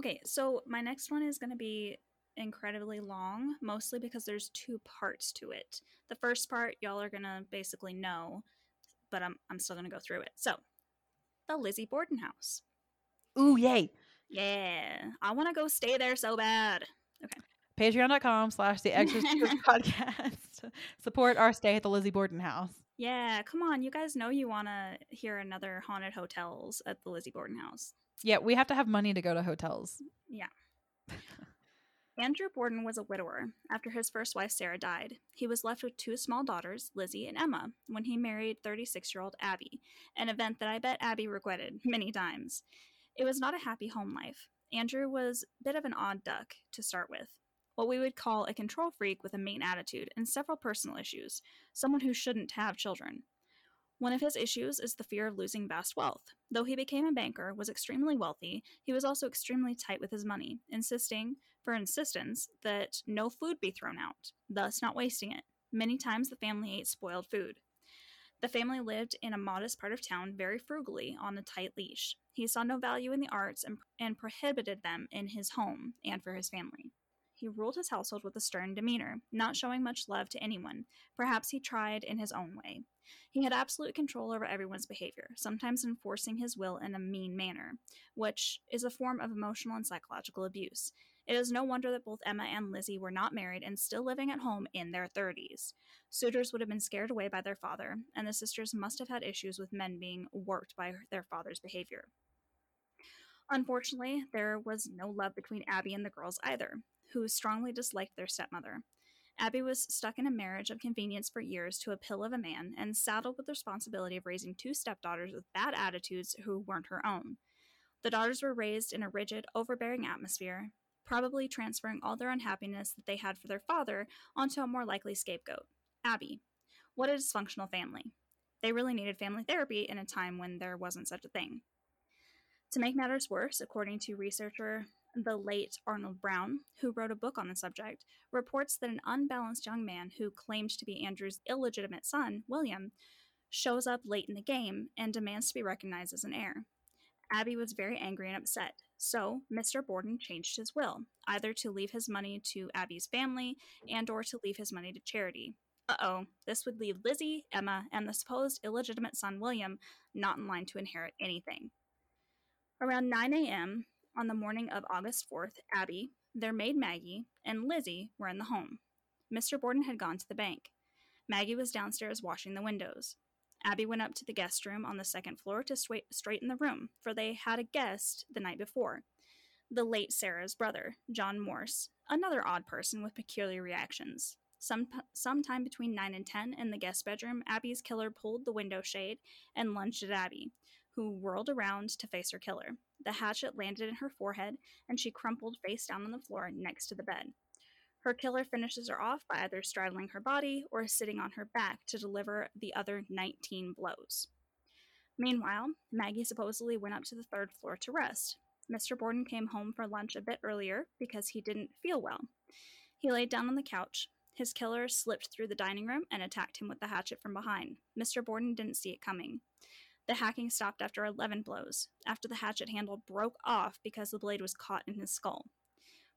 Okay, so my next one is going to be incredibly long, mostly because there's two parts to it. The first part, y'all are going to basically know. but I'm I'm still going to go through it. So, the Lizzie Borden house. Ooh, yay. Yeah. I want to go stay there so bad. Okay. Patreon.com slash the Exorcist podcast. Support our stay at the Lizzie Borden house. Yeah, come on. You guys know you want to hear another haunted hotels at the Lizzie Borden house. Yeah, we have to have money to go to hotels. Yeah. Andrew Borden was a widower. After his first wife, Sarah, died, he was left with two small daughters, Lizzie and Emma, when he married thirty-six-year-old Abby, an event that I bet Abby regretted many times. It was not a happy home life. Andrew was a bit of an odd duck to start with, what we would call a control freak with a mean attitude and several personal issues, someone who shouldn't have children. One of his issues is the fear of losing vast wealth. Though he became a banker, was extremely wealthy, he was also extremely tight with his money, insisting, for insistence, that no food be thrown out, thus not wasting it. Many times the family ate spoiled food. The family lived in a modest part of town very frugally on a tight leash. He saw no value in the arts and, and prohibited them in his home and for his family. He ruled his household with a stern demeanor, not showing much love to anyone. Perhaps he tried in his own way. He had absolute control over everyone's behavior, sometimes enforcing his will in a mean manner, which is a form of emotional and psychological abuse. It is no wonder that both Emma and Lizzie were not married and still living at home in their thirties. Suitors would have been scared away by their father, and the sisters must have had issues with men being warped by their father's behavior. Unfortunately, there was no love between Abby and the girls either, who strongly disliked their stepmother. Abby was stuck in a marriage of convenience for years to a pill of a man and saddled with the responsibility of raising two stepdaughters with bad attitudes who weren't her own. The daughters were raised in a rigid, overbearing atmosphere, probably transferring all their unhappiness that they had for their father onto a more likely scapegoat, Abby. What a dysfunctional family. They really needed family therapy in a time when there wasn't such a thing. To make matters worse, according to researcher the late Arnold Brown, who wrote a book on the subject, reports that an unbalanced young man who claimed to be Andrew's illegitimate son, William, shows up late in the game and demands to be recognized as an heir. Abby was very angry and upset, so Mister Borden changed his will, either to leave his money to Abby's family and or to leave his money to charity. Uh-oh, this would leave Lizzie, Emma, and the supposed illegitimate son, William, not in line to inherit anything. Around nine a.m., on the morning of August fourth, Abby, their maid Maggie, and Lizzie were in the home. Mister Borden had gone to the bank. Maggie was downstairs washing the windows. Abby went up to the guest room on the second floor to stra- straighten the room, for they had a guest the night before, the late Sarah's brother, John Morse, another odd person with peculiar reactions. Some sometime between nine and ten in the guest bedroom, Abby's killer pulled the window shade and lunged at Abby, who whirled around to face her killer. The hatchet landed in her forehead, and she crumpled face down on the floor next to the bed. Her killer finishes her off by either straddling her body or sitting on her back to deliver the other nineteen blows. Meanwhile, Maggie supposedly went up to the third floor to rest. Mister Borden came home for lunch a bit earlier because he didn't feel well. He lay down on the couch. His killer slipped through the dining room and attacked him with the hatchet from behind. Mister Borden didn't see it coming. The hacking stopped after eleven blows, after the hatchet handle broke off because the blade was caught in his skull.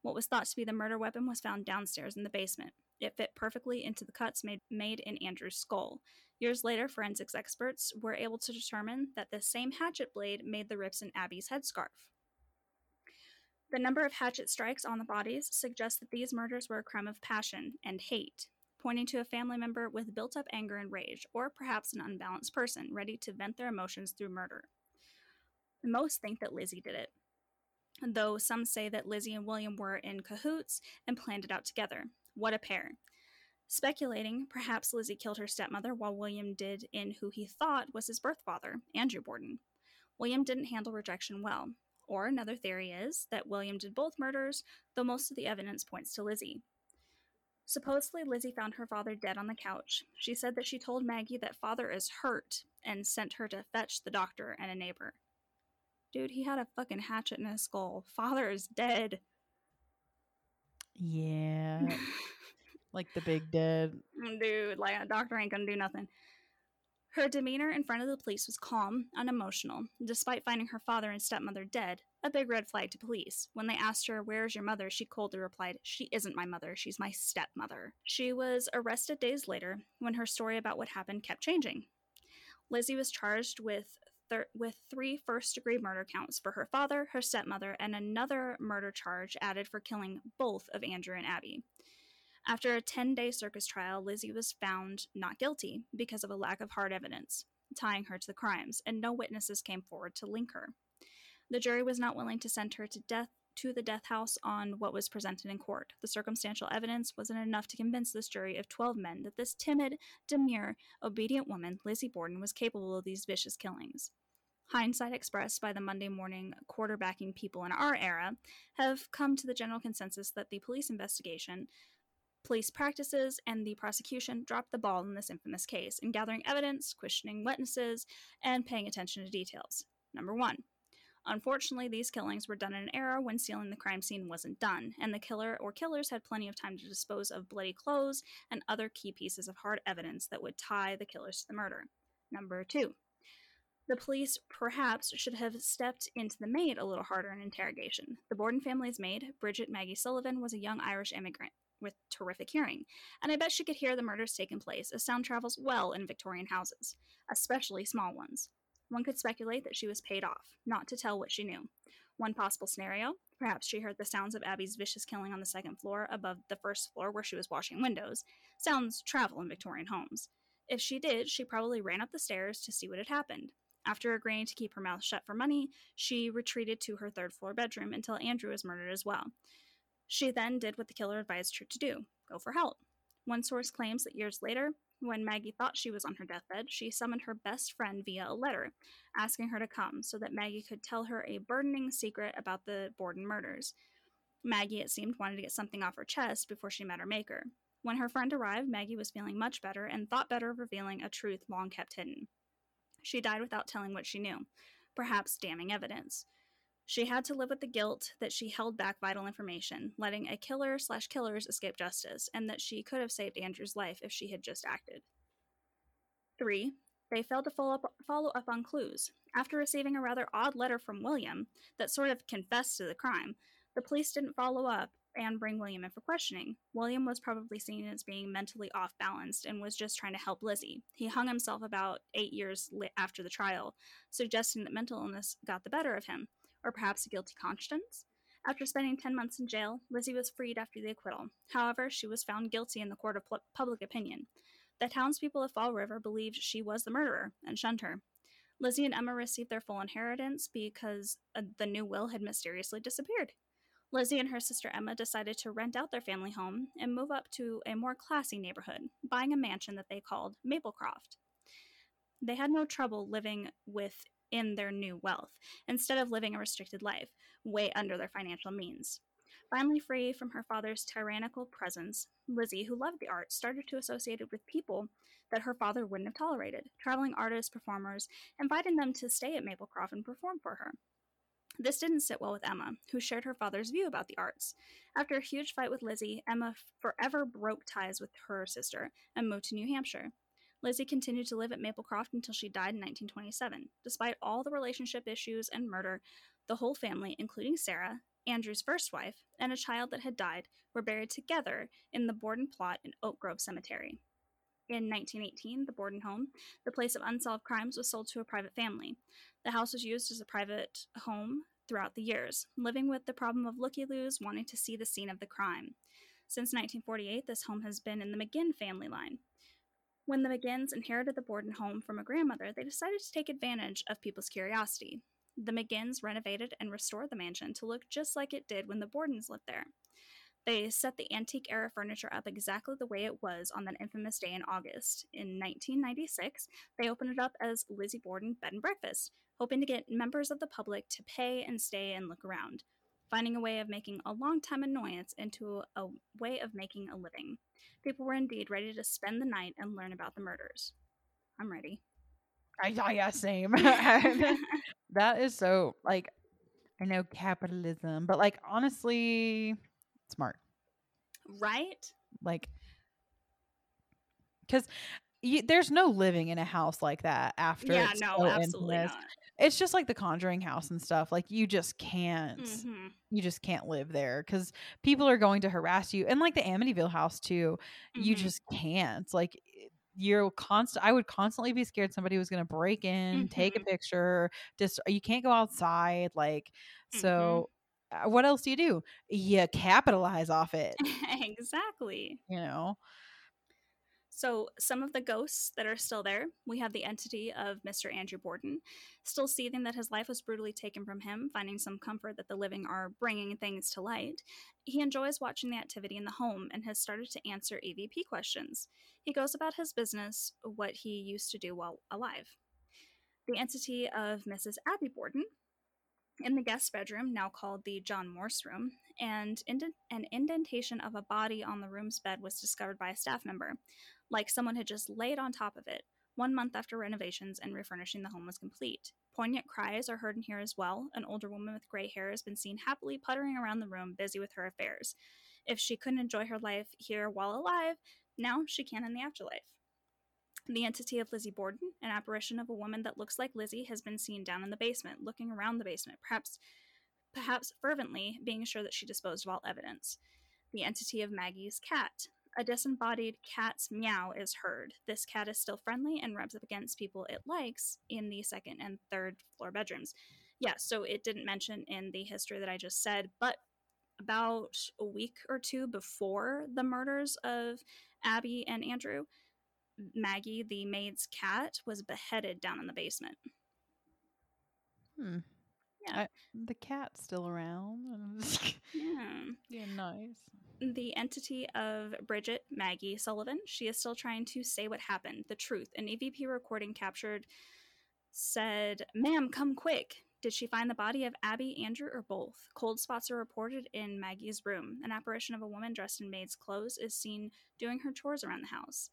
What was thought to be the murder weapon was found downstairs in the basement. It fit perfectly into the cuts made, made in Andrew's skull. Years later, forensics experts were able to determine that the same hatchet blade made the rips in Abby's headscarf. The number of hatchet strikes on the bodies suggests that these murders were a crime of passion and hate, pointing to a family member with built-up anger and rage, or perhaps an unbalanced person, ready to vent their emotions through murder. Most think that Lizzie did it, though some say that Lizzie and William were in cahoots and planned it out together. What a pair. Speculating, perhaps Lizzie killed her stepmother while William did in who he thought was his birth father, Andrew Borden. William didn't handle rejection well. Or another theory is that William did both murders, though most of the evidence points to Lizzie. Supposedly, Lizzie found her father dead on the couch. She said that she told Maggie that father is hurt and sent her to fetch the doctor and a neighbor. Dude, he had a fucking hatchet in his skull. Father is dead. Yeah. Like the big dead. Dude, like a doctor ain't gonna do nothing. Her demeanor in front of the police was calm, unemotional, despite finding her father and stepmother dead, a big red flag to police. When they asked her, "Where's your mother?" she coldly replied, "She isn't my mother, she's my stepmother." She was arrested days later when her story about what happened kept changing. Lizzie was charged with thir- with three first-degree murder counts for her father, her stepmother, and another murder charge added for killing both of Andrew and Abby. After a ten-day circus trial, Lizzie was found not guilty because of a lack of hard evidence tying her to the crimes, and no witnesses came forward to link her. The jury was not willing to send her to death to the death house on what was presented in court. The circumstantial evidence wasn't enough to convince this jury of twelve men that this timid, demure, obedient woman, Lizzie Borden, was capable of these vicious killings. Hindsight expressed by the Monday morning quarterbacking people in our era have come to the general consensus that the police investigation, police practices, and the prosecution dropped the ball in this infamous case in gathering evidence, questioning witnesses, and paying attention to details. Number one. Unfortunately, these killings were done in an era when sealing the crime scene wasn't done, and the killer or killers had plenty of time to dispose of bloody clothes and other key pieces of hard evidence that would tie the killers to the murder. Number two, the police perhaps should have stepped into the maid a little harder in interrogation. The Borden family's maid, Bridget Maggie Sullivan, was a young Irish immigrant with terrific hearing, and I bet she could hear the murders taking place, as sound travels well in Victorian houses, especially small ones. One could speculate that she was paid off, not to tell what she knew. One possible scenario, perhaps she heard the sounds of Abby's vicious killing on the second floor above the first floor where she was washing windows. Sounds travel in Victorian homes. If she did, she probably ran up the stairs to see what had happened. After agreeing to keep her mouth shut for money, she retreated to her third floor bedroom until Andrew was murdered as well. She then did what the killer advised her to do, go for help. One source claims that years later, when Maggie thought she was on her deathbed, she summoned her best friend via a letter, asking her to come so that Maggie could tell her a burdening secret about the Borden murders. Maggie, it seemed, wanted to get something off her chest before she met her maker. When her friend arrived, Maggie was feeling much better and thought better of revealing a truth long kept hidden. She died without telling what she knew, perhaps damning evidence. She had to live with the guilt that she held back vital information, letting a killer slash killers escape justice, and that she could have saved Andrew's life if she had just acted. Three, they failed to follow up, follow up on clues. After receiving a rather odd letter from William that sort of confessed to the crime, the police didn't follow up and bring William in for questioning. William was probably seen as being mentally off-balanced and was just trying to help Lizzie. He hung himself about eight years after the trial, suggesting that mental illness got the better of him, or perhaps a guilty conscience. After spending ten months in jail, Lizzie was freed after the acquittal. However, she was found guilty in the court of pl- public opinion. The townspeople of Fall River believed she was the murderer and shunned her. Lizzie and Emma received their full inheritance because uh, the new will had mysteriously disappeared. Lizzie and her sister Emma decided to rent out their family home and move up to a more classy neighborhood, buying a mansion that they called Maplecroft. They had no trouble living with in their new wealth, instead of living a restricted life, way under their financial means. Finally free from her father's tyrannical presence, Lizzie, who loved the arts, started to associate it with people that her father wouldn't have tolerated, traveling artists, performers, inviting them to stay at Maplecroft and perform for her. This didn't sit well with Emma, who shared her father's view about the arts. After a huge fight with Lizzie, Emma forever broke ties with her sister and moved to New Hampshire. Lizzie continued to live at Maplecroft until she died in nineteen twenty-seven. Despite all the relationship issues and murder, the whole family, including Sarah, Andrew's first wife, and a child that had died, were buried together in the Borden plot in Oak Grove Cemetery. In nineteen eighteen, the Borden home, the place of unsolved crimes, was sold to a private family. The house was used as a private home throughout the years, living with the problem of looky-loos wanting to see the scene of the crime. Since nineteen forty-eight, this home has been in the McGinn family line. When the McGinns inherited the Borden home from a grandmother, they decided to take advantage of people's curiosity. The McGinns renovated and restored the mansion to look just like it did when the Bordens lived there. They set the antique-era furniture up exactly the way it was on that infamous day in August. In nineteen ninety-six, they opened it up as Lizzie Borden Bed and Breakfast, hoping to get members of the public to pay and stay and look around, finding a way of making a long-time annoyance into a way of making a living. People were indeed ready to spend the night and learn about the murders. I'm ready. I, I yeah, same. That is so, like, I know capitalism, but, like, honestly, smart. Right? Like, because there's no living in a house like that after. Yeah, it's no, so absolutely infamous. Not. It's just like the Conjuring house and stuff. Like, you just can't, mm-hmm. you just can't live there because people are going to harass you. And like the Amityville house too, mm-hmm. you just can't. Like, you're constant. I would constantly be scared somebody was going to break in, mm-hmm. take a picture. Just you can't go outside. Like, mm-hmm. so uh, what else do you do? You capitalize off it. Exactly. You know. So some of the ghosts that are still there, we have the entity of Mister Andrew Borden, still seething that his life was brutally taken from him, finding some comfort that the living are bringing things to light. He enjoys watching the activity in the home and has started to answer A V P questions. He goes about his business, what he used to do while alive. The entity of Missus Abby Borden in the guest bedroom, now called the John Morse room, and indent- an indentation of a body on the room's bed was discovered by a staff member, like someone had just laid on top of it, one month after renovations and refurnishing the home was complete. Poignant cries are heard in here as well. An older woman with gray hair has been seen happily puttering around the room, busy with her affairs. If she couldn't enjoy her life here while alive, now she can in the afterlife. The entity of Lizzie Borden, an apparition of a woman that looks like Lizzie, has been seen down in the basement, looking around the basement, perhaps perhaps fervently, being sure that she disposed of all evidence. The entity of Maggie's cat. A disembodied cat's meow is heard. This cat is still friendly and rubs up against people it likes in the second and third floor bedrooms. Yeah, so it didn't mention in the history that I just said, but about a week or two before the murders of Abby and Andrew, Maggie, the maid's cat, was beheaded down in the basement. Hmm. Yeah. I, the cat's still around. Yeah. Yeah, nice. The entity of Bridget Maggie Sullivan. She is still trying to say what happened, the truth. An E V P recording captured said, "Ma'am, come quick. Did she find the body of Abby, Andrew, or both? Cold spots are reported in Maggie's room. An apparition of a woman dressed in maid's clothes is seen doing her chores around the house."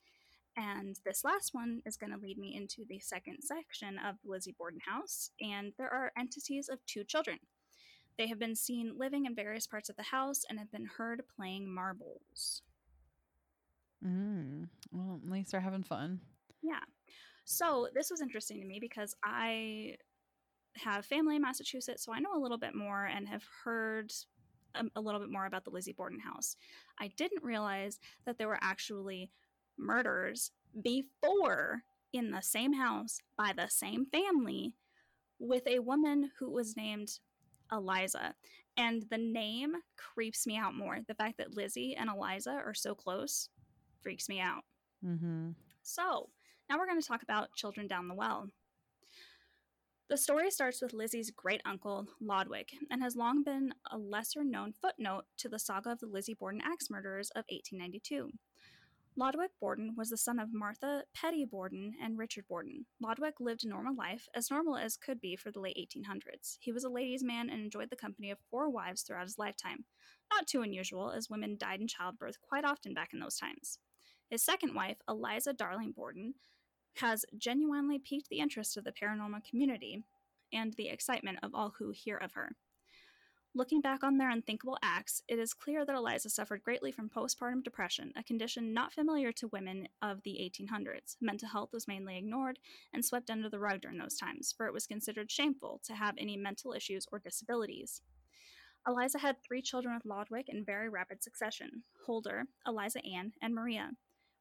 And this last one is going to lead me into the second section of the Lizzie Borden house. And there are entities of two children. They have been seen living in various parts of the house and have been heard playing marbles. Mm. Well, at least they're having fun. Yeah. So this was interesting to me because I have family in Massachusetts, so I know a little bit more and have heard a, a little bit more about the Lizzie Borden house. I didn't realize that there were actually murders before in the same house by the same family with a woman who was named Eliza. And the name creeps me out more. The fact that Lizzie and Eliza are so close freaks me out. Mm-hmm. So now we're going to talk about children down the well. The story starts with Lizzie's great uncle, Lodwick, and has long been a lesser known footnote to the saga of the Lizzie Borden axe murderers of eighteen ninety-two. Lodwick Borden was the son of Martha Petty Borden and Richard Borden. Lodwick lived a normal life, as normal as could be for the late eighteen hundreds. He was a ladies' man and enjoyed the company of four wives throughout his lifetime. Not too unusual, as women died in childbirth quite often back in those times. His second wife, Eliza Darling Borden, has genuinely piqued the interest of the paranormal community and the excitement of all who hear of her. Looking back on their unthinkable acts, it is clear that Eliza suffered greatly from postpartum depression, a condition not familiar to women of the eighteen hundreds. Mental health was mainly ignored and swept under the rug during those times, for it was considered shameful to have any mental issues or disabilities. Eliza had three children with Lodwick in very rapid succession: Holder, Eliza Ann, and Maria.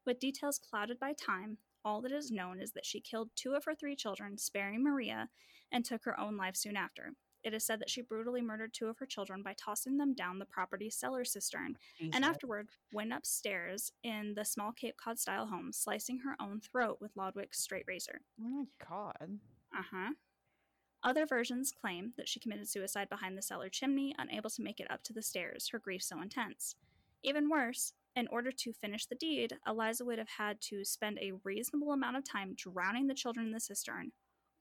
With details clouded by time, all that is known is that she killed two of her three children, sparing Maria, and took her own life soon after. It is said that she brutally murdered two of her children by tossing them down the property's cellar cistern, exactly. and afterward went upstairs in the small Cape Cod-style home, slicing her own throat with Lodwick's straight razor. Oh my god. Uh-huh. Other versions claim that she committed suicide behind the cellar chimney, unable to make it up to the stairs, her grief so intense. Even worse, in order to finish the deed, Eliza would have had to spend a reasonable amount of time drowning the children in the cistern,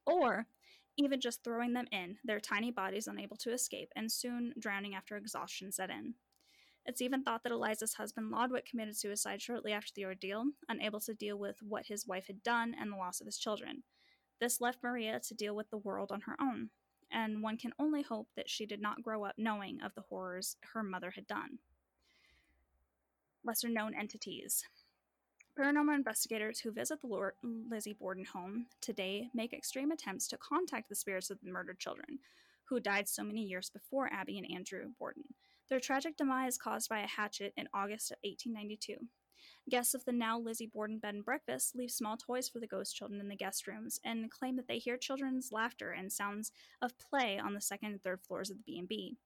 or even just throwing them in, their tiny bodies unable to escape, and soon drowning after exhaustion set in. It's even thought that Eliza's husband Lodwick committed suicide shortly after the ordeal, unable to deal with what his wife had done and the loss of his children. This left Maria to deal with the world on her own, and one can only hope that she did not grow up knowing of the horrors her mother had done. Lesser-known entities. Paranormal investigators who visit the Lord Lizzie Borden home today make extreme attempts to contact the spirits of the murdered children, who died so many years before Abby and Andrew Borden. Their tragic demise caused by a hatchet in August of eighteen ninety-two. Guests of the now Lizzie Borden bed and breakfast leave small toys for the ghost children in the guest rooms and claim that they hear children's laughter and sounds of play on the second and third floors of the B and B.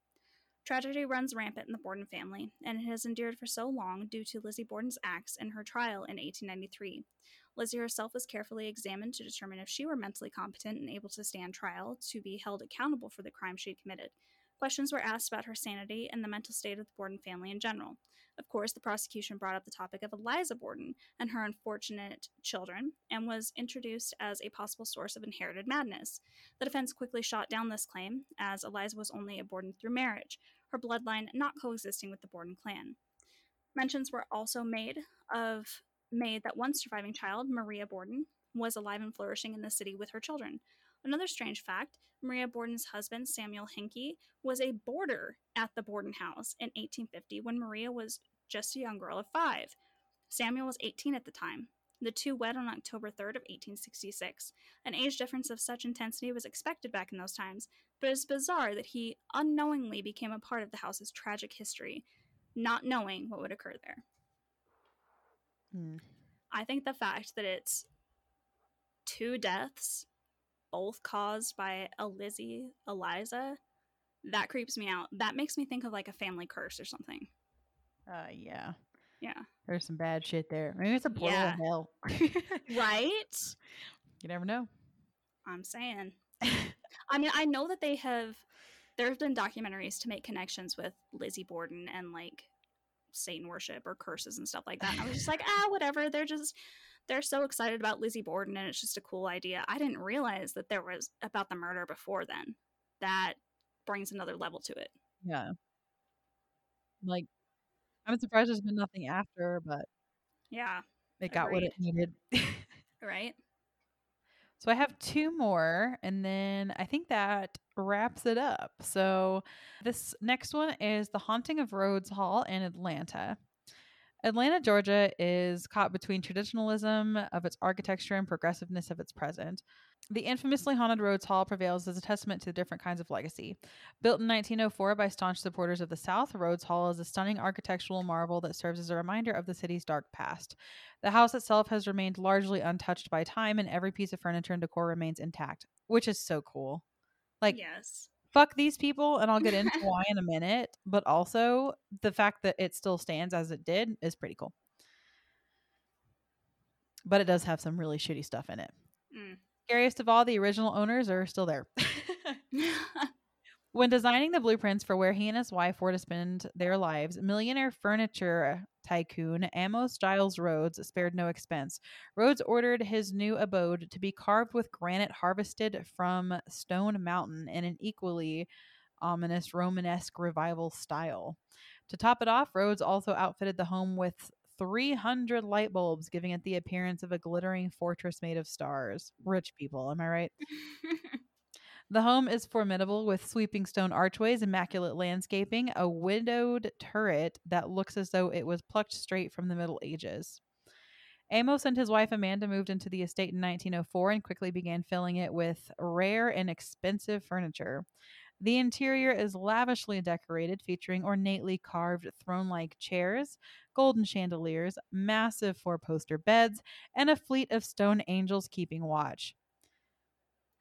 Tragedy runs rampant in the Borden family, and it has endured for so long due to Lizzie Borden's acts and her trial in eighteen ninety-three. Lizzie herself was carefully examined to determine if she were mentally competent and able to stand trial to be held accountable for the crime she had committed. Questions were asked about her sanity and the mental state of the Borden family in general. Of course, the prosecution brought up the topic of Eliza Borden and her unfortunate children, and was introduced as a possible source of inherited madness. The defense quickly shot down this claim, as Eliza was only a Borden through marriage, her bloodline not coexisting with the Borden clan. Mentions were also made of made that one surviving child, Maria Borden, was alive and flourishing in the city with her children. Another strange fact, Maria Borden's husband, Samuel Hinkey, was a boarder at the Borden house in eighteen fifty when Maria was just a young girl of five. Samuel was eighteen at the time. The two wed on October third of eighteen sixty-six. An age difference of such intensity was expected back in those times, but it's bizarre that he unknowingly became a part of the house's tragic history, not knowing what would occur there. Mm. I think the fact that it's two deaths, both caused by a Lizzie Eliza, that creeps me out. That makes me think of like a family curse or something. Uh, yeah. Yeah. There's some bad shit there. Maybe it's a portal yeah. of hell. Right? You never know. I'm saying. I mean, I know that they have, there have been documentaries to make connections with Lizzie Borden and like Satan worship or curses and stuff like that. And I was just like, ah, whatever. They're just... They're so excited about Lizzie Borden, and it's just a cool idea. I didn't realize that there was about the murder before then. That brings another level to it. Yeah. Like, I'm surprised there's been nothing after, but yeah, they got what it needed. Right? So I have two more, and then I think that wraps it up. So this next one is The Haunting of Rhodes Hall in Atlanta. Atlanta, Georgia is caught between traditionalism of its architecture and progressiveness of its present. The infamously haunted Rhodes Hall prevails as a testament to the different kinds of legacy. Built in nineteen oh four by staunch supporters of the South, Rhodes Hall is a stunning architectural marvel that serves as a reminder of the city's dark past. The house itself has remained largely untouched by time, and every piece of furniture and decor remains intact, which is so cool. Like, yes. Fuck these people, and I'll get into why in a minute, but also the fact that it still stands as it did is pretty cool. But it does have some really shitty stuff in it. Mm. Scariest of all, the original owners are still there. When designing the blueprints for where he and his wife were to spend their lives, millionaire furniture tycoon Amos Giles Rhodes spared no expense. Rhodes ordered his new abode to be carved with granite harvested from Stone Mountain in an equally ominous Romanesque revival style. To top it off, Rhodes also outfitted the home with three hundred light bulbs, giving it the appearance of a glittering fortress made of stars. Rich people, am I right? The home is formidable with sweeping stone archways, immaculate landscaping, a windowed turret that looks as though it was plucked straight from the Middle Ages. Amos and his wife Amanda moved into the estate in nineteen oh four and quickly began filling it with rare and expensive furniture. The interior is lavishly decorated, featuring ornately carved throne-like chairs, golden chandeliers, massive four-poster beds, and a fleet of stone angels keeping watch.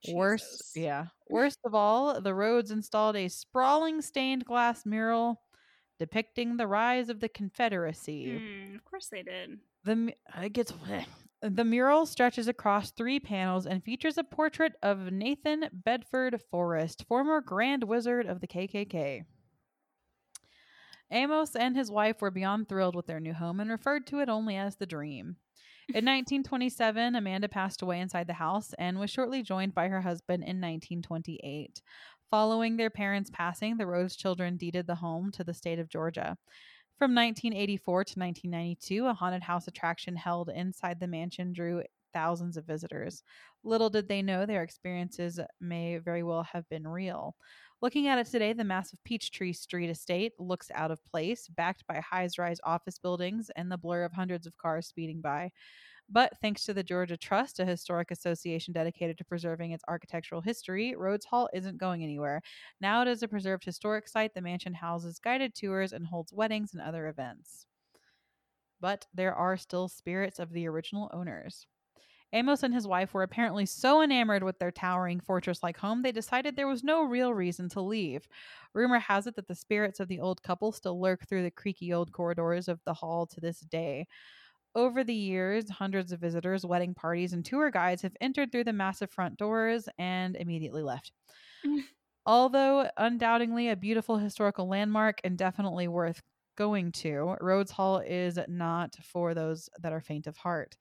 Jesus. Worst, yeah. Worst of all, the Rhodes installed a sprawling stained glass mural depicting the rise of the Confederacy. Mm, of course, they did. The it gets bleh. The mural stretches across three panels and features a portrait of Nathan Bedford Forrest, former Grand Wizard of the K K K. Amos and his wife were beyond thrilled with their new home and referred to it only as the dream. In nineteen twenty-seven, Amanda passed away inside the house and was shortly joined by her husband in nineteen twenty-eight. Following their parents' passing, the Rhodes children deeded the home to the state of Georgia. From nineteen eighty-four to nineteen ninety-two, a haunted house attraction held inside the mansion drew thousands of visitors. Little did they know their experiences may very well have been real. Looking at it today, the massive Peachtree Street estate looks out of place, backed by high-rise office buildings and the blur of hundreds of cars speeding by. But thanks to the Georgia Trust, a historic association dedicated to preserving its architectural history, Rhodes Hall isn't going anywhere. Now it is a preserved historic site. The mansion houses guided tours and holds weddings and other events. but there are still spirits of the original owners. Amos and his wife were apparently so enamored with their towering fortress-like home, they decided there was no real reason to leave. Rumor has it that the spirits of the old couple still lurk through the creaky old corridors of the hall to this day. Over the years, hundreds of visitors, wedding parties, and tour guides have entered through the massive front doors and immediately left. Although undoubtedly a beautiful historical landmark and definitely worth going to, Rhodes Hall is not for those that are faint of heart.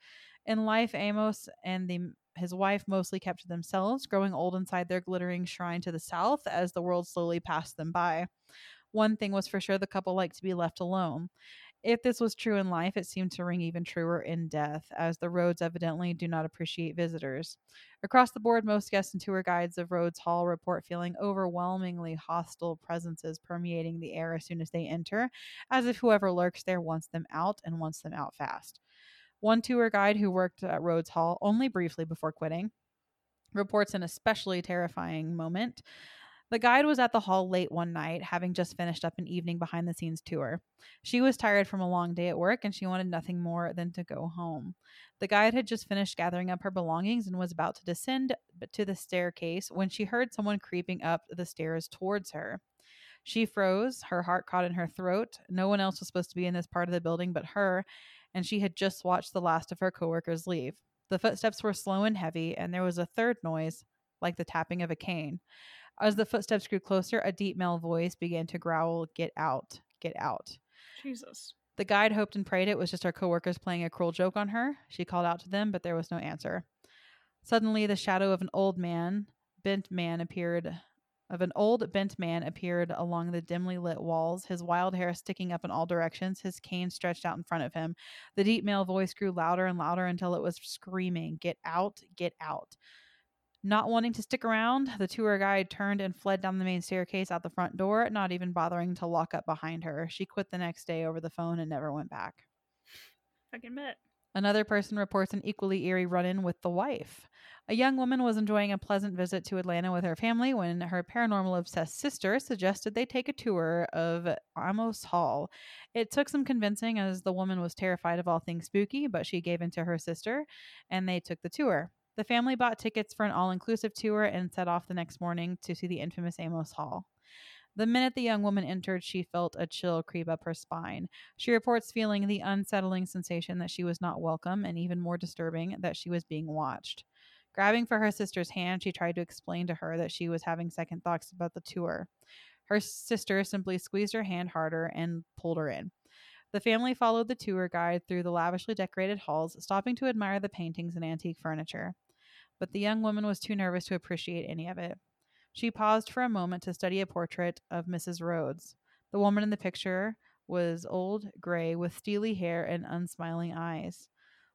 In life, Amos and the, his wife mostly kept to themselves, growing old inside their glittering shrine to the south as the world slowly passed them by. One thing was for sure, the couple liked to be left alone. If this was true in life, it seemed to ring even truer in death, as the Rhodes evidently do not appreciate visitors. Across the board, most guests and tour guides of Rhodes Hall report feeling overwhelmingly hostile presences permeating the air as soon as they enter, as if whoever lurks there wants them out and wants them out fast. One tour guide who worked at Rhodes Hall only briefly before quitting reports an especially terrifying moment. The guide was at the hall late one night, having just finished up an evening behind-the-scenes tour. She was tired from a long day at work, and she wanted nothing more than to go home. The guide had just finished gathering up her belongings and was about to descend to the staircase when she heard someone creeping up the stairs towards her. She froze, her heart caught in her throat. No one else was supposed to be in this part of the building but her, and she had just watched the last of her coworkers leave. The footsteps were slow and heavy, and there was a third noise, like the tapping of a cane. As the footsteps grew closer, a deep male voice began to growl, "Get out, get out." Jesus. The guide hoped and prayed it was just her coworkers playing a cruel joke on her. She called out to them, but there was no answer. Suddenly, the shadow of an old man, bent man appeared, of an old bent man appeared along the dimly lit walls, his wild hair sticking up in all directions, his cane stretched out in front of him. The deep male voice grew louder and louder until it was screaming, "Get out, get out." Not wanting to stick around, the tour guide turned and fled down the main staircase out the front door, not even bothering to lock up behind her. She quit the next day over the phone and never went back. Fucking bet. Another person reports an equally eerie run-in with the wife. A young woman was enjoying a pleasant visit to Atlanta with her family when her paranormal-obsessed sister suggested they take a tour of Amos Hall. It took some convincing, as the woman was terrified of all things spooky, but she gave in to her sister, and they took the tour. The family bought tickets for an all-inclusive tour and set off the next morning to see the infamous Amos Hall. The minute the young woman entered, she felt a chill creep up her spine. She reports feeling the unsettling sensation that she was not welcome, and even more disturbing, that she was being watched. Grabbing for her sister's hand, she tried to explain to her that she was having second thoughts about the tour. Her sister simply squeezed her hand harder and pulled her in. The family followed the tour guide through the lavishly decorated halls, stopping to admire the paintings and antique furniture. But the young woman was too nervous to appreciate any of it. She paused for a moment to study a portrait of Missus Rhodes. The woman in the picture was old, gray, with steely hair and unsmiling eyes.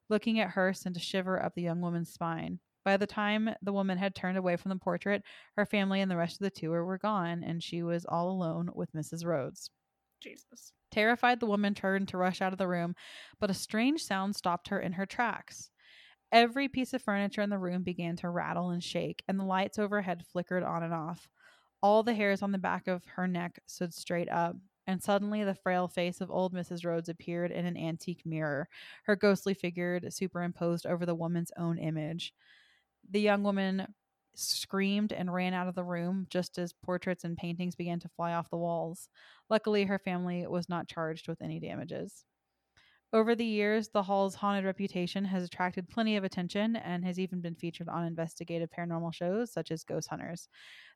Looking at her sent a shiver up the young woman's spine. By the time the woman had turned away from the portrait, her family and the rest of the tour were gone, and she was all alone with Missus Rhodes. Jesus. Terrified, the woman turned to rush out of the room, but a strange sound stopped her in her tracks. Every piece of furniture in the room began to rattle and shake, and the lights overhead flickered on and off. All the hairs on the back of her neck stood straight up, and suddenly the frail face of old Missus Rhodes appeared in an antique mirror, her ghostly figure superimposed over the woman's own image. The young woman screamed and ran out of the room just as portraits and paintings began to fly off the walls. Luckily, her family was not charged with any damages. Over the years, the hall's haunted reputation has attracted plenty of attention and has even been featured on investigative paranormal shows such as Ghost Hunters.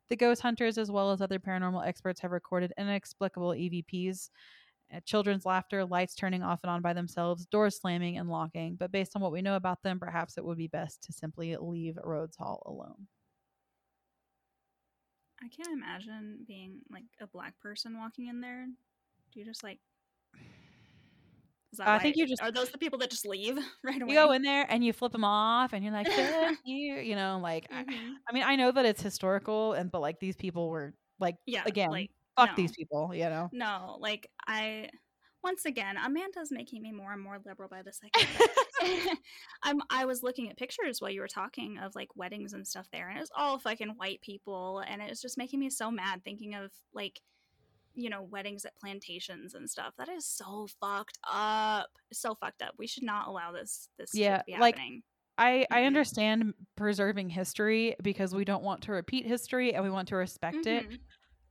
The Ghost Hunters, as well as other paranormal experts, have recorded inexplicable E V Ps, children's laughter, lights turning off and on by themselves, doors slamming and locking. But based on what we know about them, perhaps it would be best to simply leave Rhodes Hall alone. I can't imagine being like a black person walking in there. Do you just like... I think you just are those the people that just leave right away. You go in there and you flip them off, and you're like, you, you know, like mm-hmm. I, I mean, I know that it's historical, and but like these people were like, yeah, again, like, fuck no. These people, you know. No, like I once again, Amanda's making me more and more liberal by the second. I'm I was looking at pictures while you were talking of like weddings and stuff there, and it was all fucking white people, and it was just making me so mad thinking of like you know, weddings at plantations and stuff. That is so fucked up. So fucked up. We should not allow this this yeah, to be like, happening. I, I understand preserving history because we don't want to repeat history and we want to respect mm-hmm. it.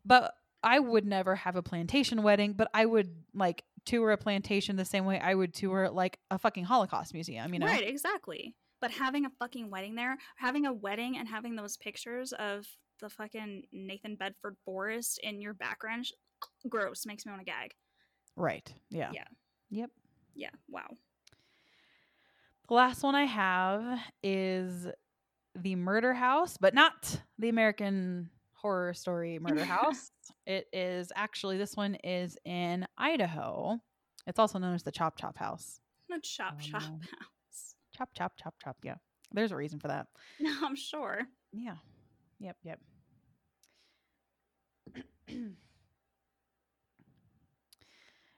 But I would never have a plantation wedding, but I would like tour a plantation the same way I would tour like a fucking Holocaust museum, you know? Right, exactly. But having a fucking wedding there, having a wedding and having those pictures of the fucking Nathan Bedford Forrest in your background, gross, makes me want to gag. Right. Yeah. Yeah. Yep. Yeah. Wow. The last one I have is the Murder House, but not the American Horror Story Murder House. It is actually, this one is in Idaho. It's also known as the Chop Chop House. The Chop Chop House. Chop, chop, chop, chop. Yeah. There's a reason for that. No, I'm sure. Yeah. Yep, yep.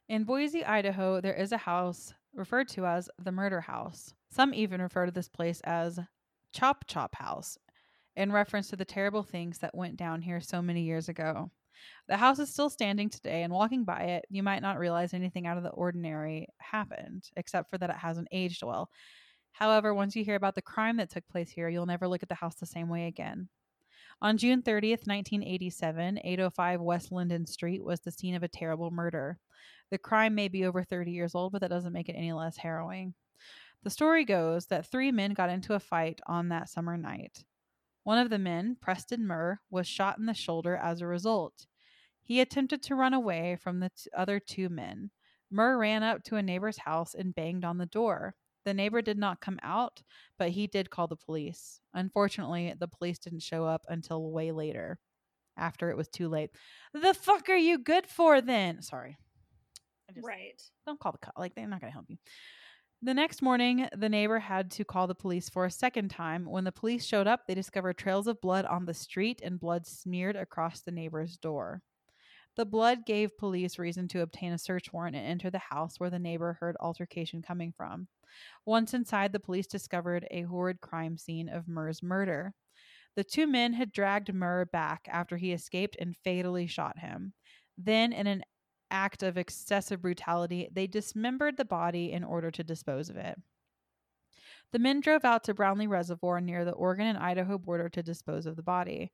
In Boise, Idaho, there is a house referred to as the Murder House. Some even refer to this place as Chop Chop House in reference to the terrible things that went down here so many years ago. The house is still standing today, and walking by it, you might not realize anything out of the ordinary happened, except for that it hasn't aged well. However, once you hear about the crime that took place here, you'll never look at the house the same way again. On June thirtieth, nineteen eighty-seven, eight oh five West Linden Street was the scene of a terrible murder. The crime may be over thirty years old, but that doesn't make it any less harrowing. The story goes that three men got into a fight on that summer night. One of the men, Preston Murr, was shot in the shoulder as a result. He attempted to run away from the t- other two men. Murr ran up to a neighbor's house and banged on the door. The neighbor did not come out, but he did call the police. Unfortunately, the police didn't show up until way later, after it was too late. The fuck are you good for then? Sorry. I just, right. Don't call the cop. Like, they're not going to help you. The next morning, the neighbor had to call the police for a second time. When the police showed up, they discovered trails of blood on the street and blood smeared across the neighbor's door. The blood gave police reason to obtain a search warrant and enter the house where the neighbor heard altercation coming from. Once inside, the police discovered a horrid crime scene of Murr's murder. The two men had dragged Murr back after he escaped and fatally shot him. Then, in an act of excessive brutality, they dismembered the body in order to dispose of it. The men drove out to Brownlee Reservoir near the Oregon and Idaho border to dispose of the body.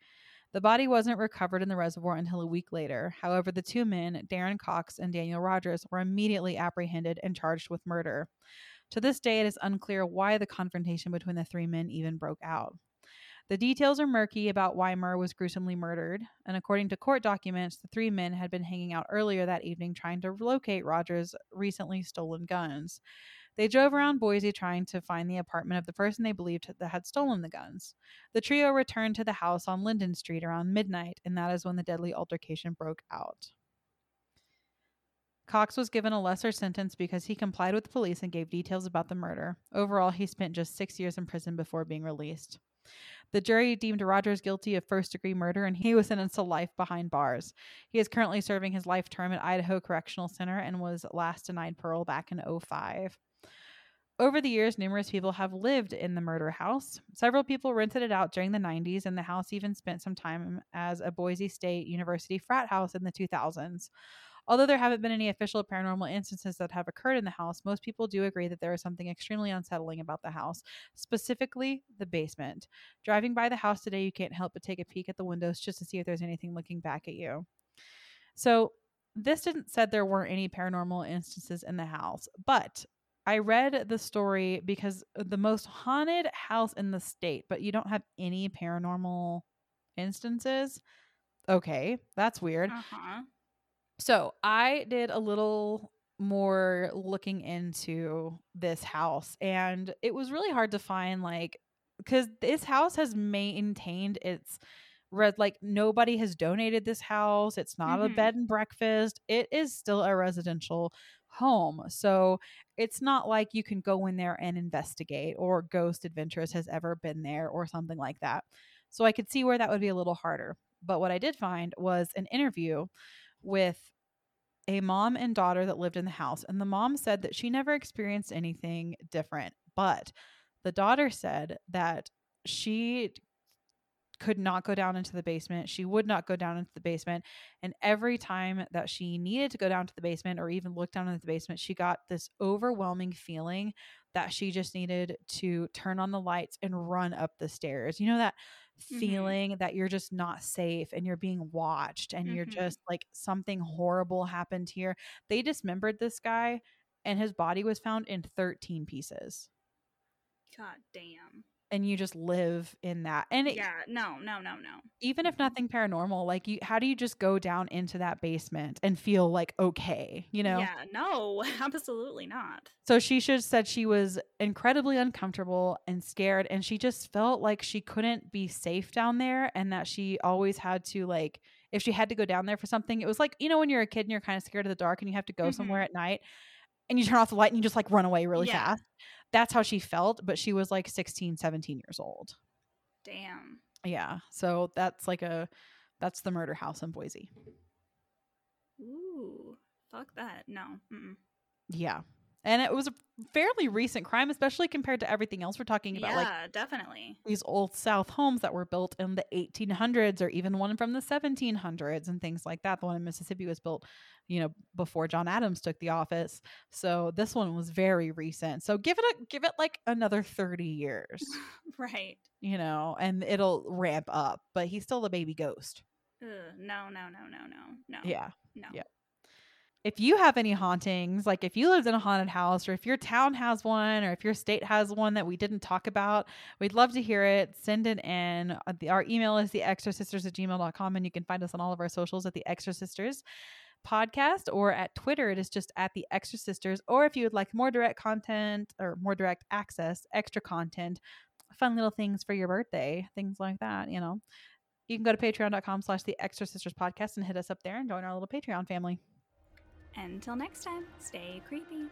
The body wasn't recovered in the reservoir until a week later. However, the two men, Darren Cox and Daniel Rogers, were immediately apprehended and charged with murder. To this day, it is unclear why the confrontation between the three men even broke out. The details are murky about why Murr was gruesomely murdered, and according to court documents, the three men had been hanging out earlier that evening trying to locate Rogers' recently stolen guns. They drove around Boise trying to find the apartment of the person they believed that had stolen the guns. The trio returned to the house on Linden Street around midnight, and that is when the deadly altercation broke out. Cox was given a lesser sentence because he complied with the police and gave details about the murder. Overall, he spent just six years in prison before being released. The jury deemed Rogers guilty of first-degree murder, and he was sentenced to life behind bars. He is currently serving his life term at Idaho Correctional Center and was last denied parole back in oh five. Over the years, numerous people have lived in the Murder House. Several people rented it out during the nineties, and the house even spent some time as a Boise State University frat house in the two thousands. Although there haven't been any official paranormal instances that have occurred in the house, most people do agree that there is something extremely unsettling about the house, specifically the basement. Driving by the house today, you can't help but take a peek at the windows just to see if there's anything looking back at you. So this didn't said there weren't any paranormal instances in the house, but I read the story because the most haunted house in the state, but you don't have any paranormal instances. Okay, that's weird. Uh-huh. So I did a little more looking into this house, and it was really hard to find, like, because this house has maintained its red, like, nobody has donated this house. It's not mm-hmm. a bed and breakfast. It is still a residential home, so it's not like you can go in there and investigate, or Ghost Adventures has ever been there or something like that. So I could see where that would be a little harder. But what I did find was an interview with a mom and daughter that lived in the house, and the mom said that she never experienced anything different, but the daughter said that she could not go down into the basement. She would not go down into the basement. And every time that she needed to go down to the basement or even look down into the basement, she got this overwhelming feeling that she just needed to turn on the lights and run up the stairs. You know, that feeling mm-hmm. that you're just not safe and you're being watched and mm-hmm. you're just like, something horrible happened here. They dismembered this guy and his body was found in thirteen pieces. God damn. And you just live in that. And it, yeah, no, no, no, no. Even if nothing paranormal, like you, how do you just go down into that basement and feel like, okay, you know? Yeah, no, absolutely not. So she just said she was incredibly uncomfortable and scared. And she just felt like she couldn't be safe down there. And that she always had to, like, if she had to go down there for something, it was like, you know, when you're a kid and you're kind of scared of the dark and you have to go mm-hmm. somewhere at night and you turn off the light and you just like run away really yeah. fast. That's how she felt, but she was like sixteen, seventeen years old. Damn. Yeah. So that's like a, that's the murder house in Boise. Ooh, fuck that. No. Mm-mm. Yeah. And it was a fairly recent crime, especially compared to everything else we're talking about. Yeah, like, definitely. These old South homes that were built in the eighteen hundreds or even one from the seventeen hundreds and things like that. The one in Mississippi was built, you know, before John Adams took the office. So this one was very recent. So give it a, give it like another thirty years. Right. You know, and it'll ramp up, but he's still a baby ghost. Ugh, no, no, no, no, no, no. Yeah. No. Yeah. If you have any hauntings, like if you lived in a haunted house or if your town has one or if your state has one that we didn't talk about, we'd love to hear it. Send it in. Our email is the extra sisters at gmail dot com and you can find us on all of our socials at The Extra Sisters Podcast, or at Twitter it is just at The Extra Sisters. Or if you would like more direct content or more direct access, extra content, fun little things for your birthday, things like that, you know, you can go to patreon dot com slash the extra sisters podcast and hit us up there and join our little Patreon family. Until next time, stay creepy.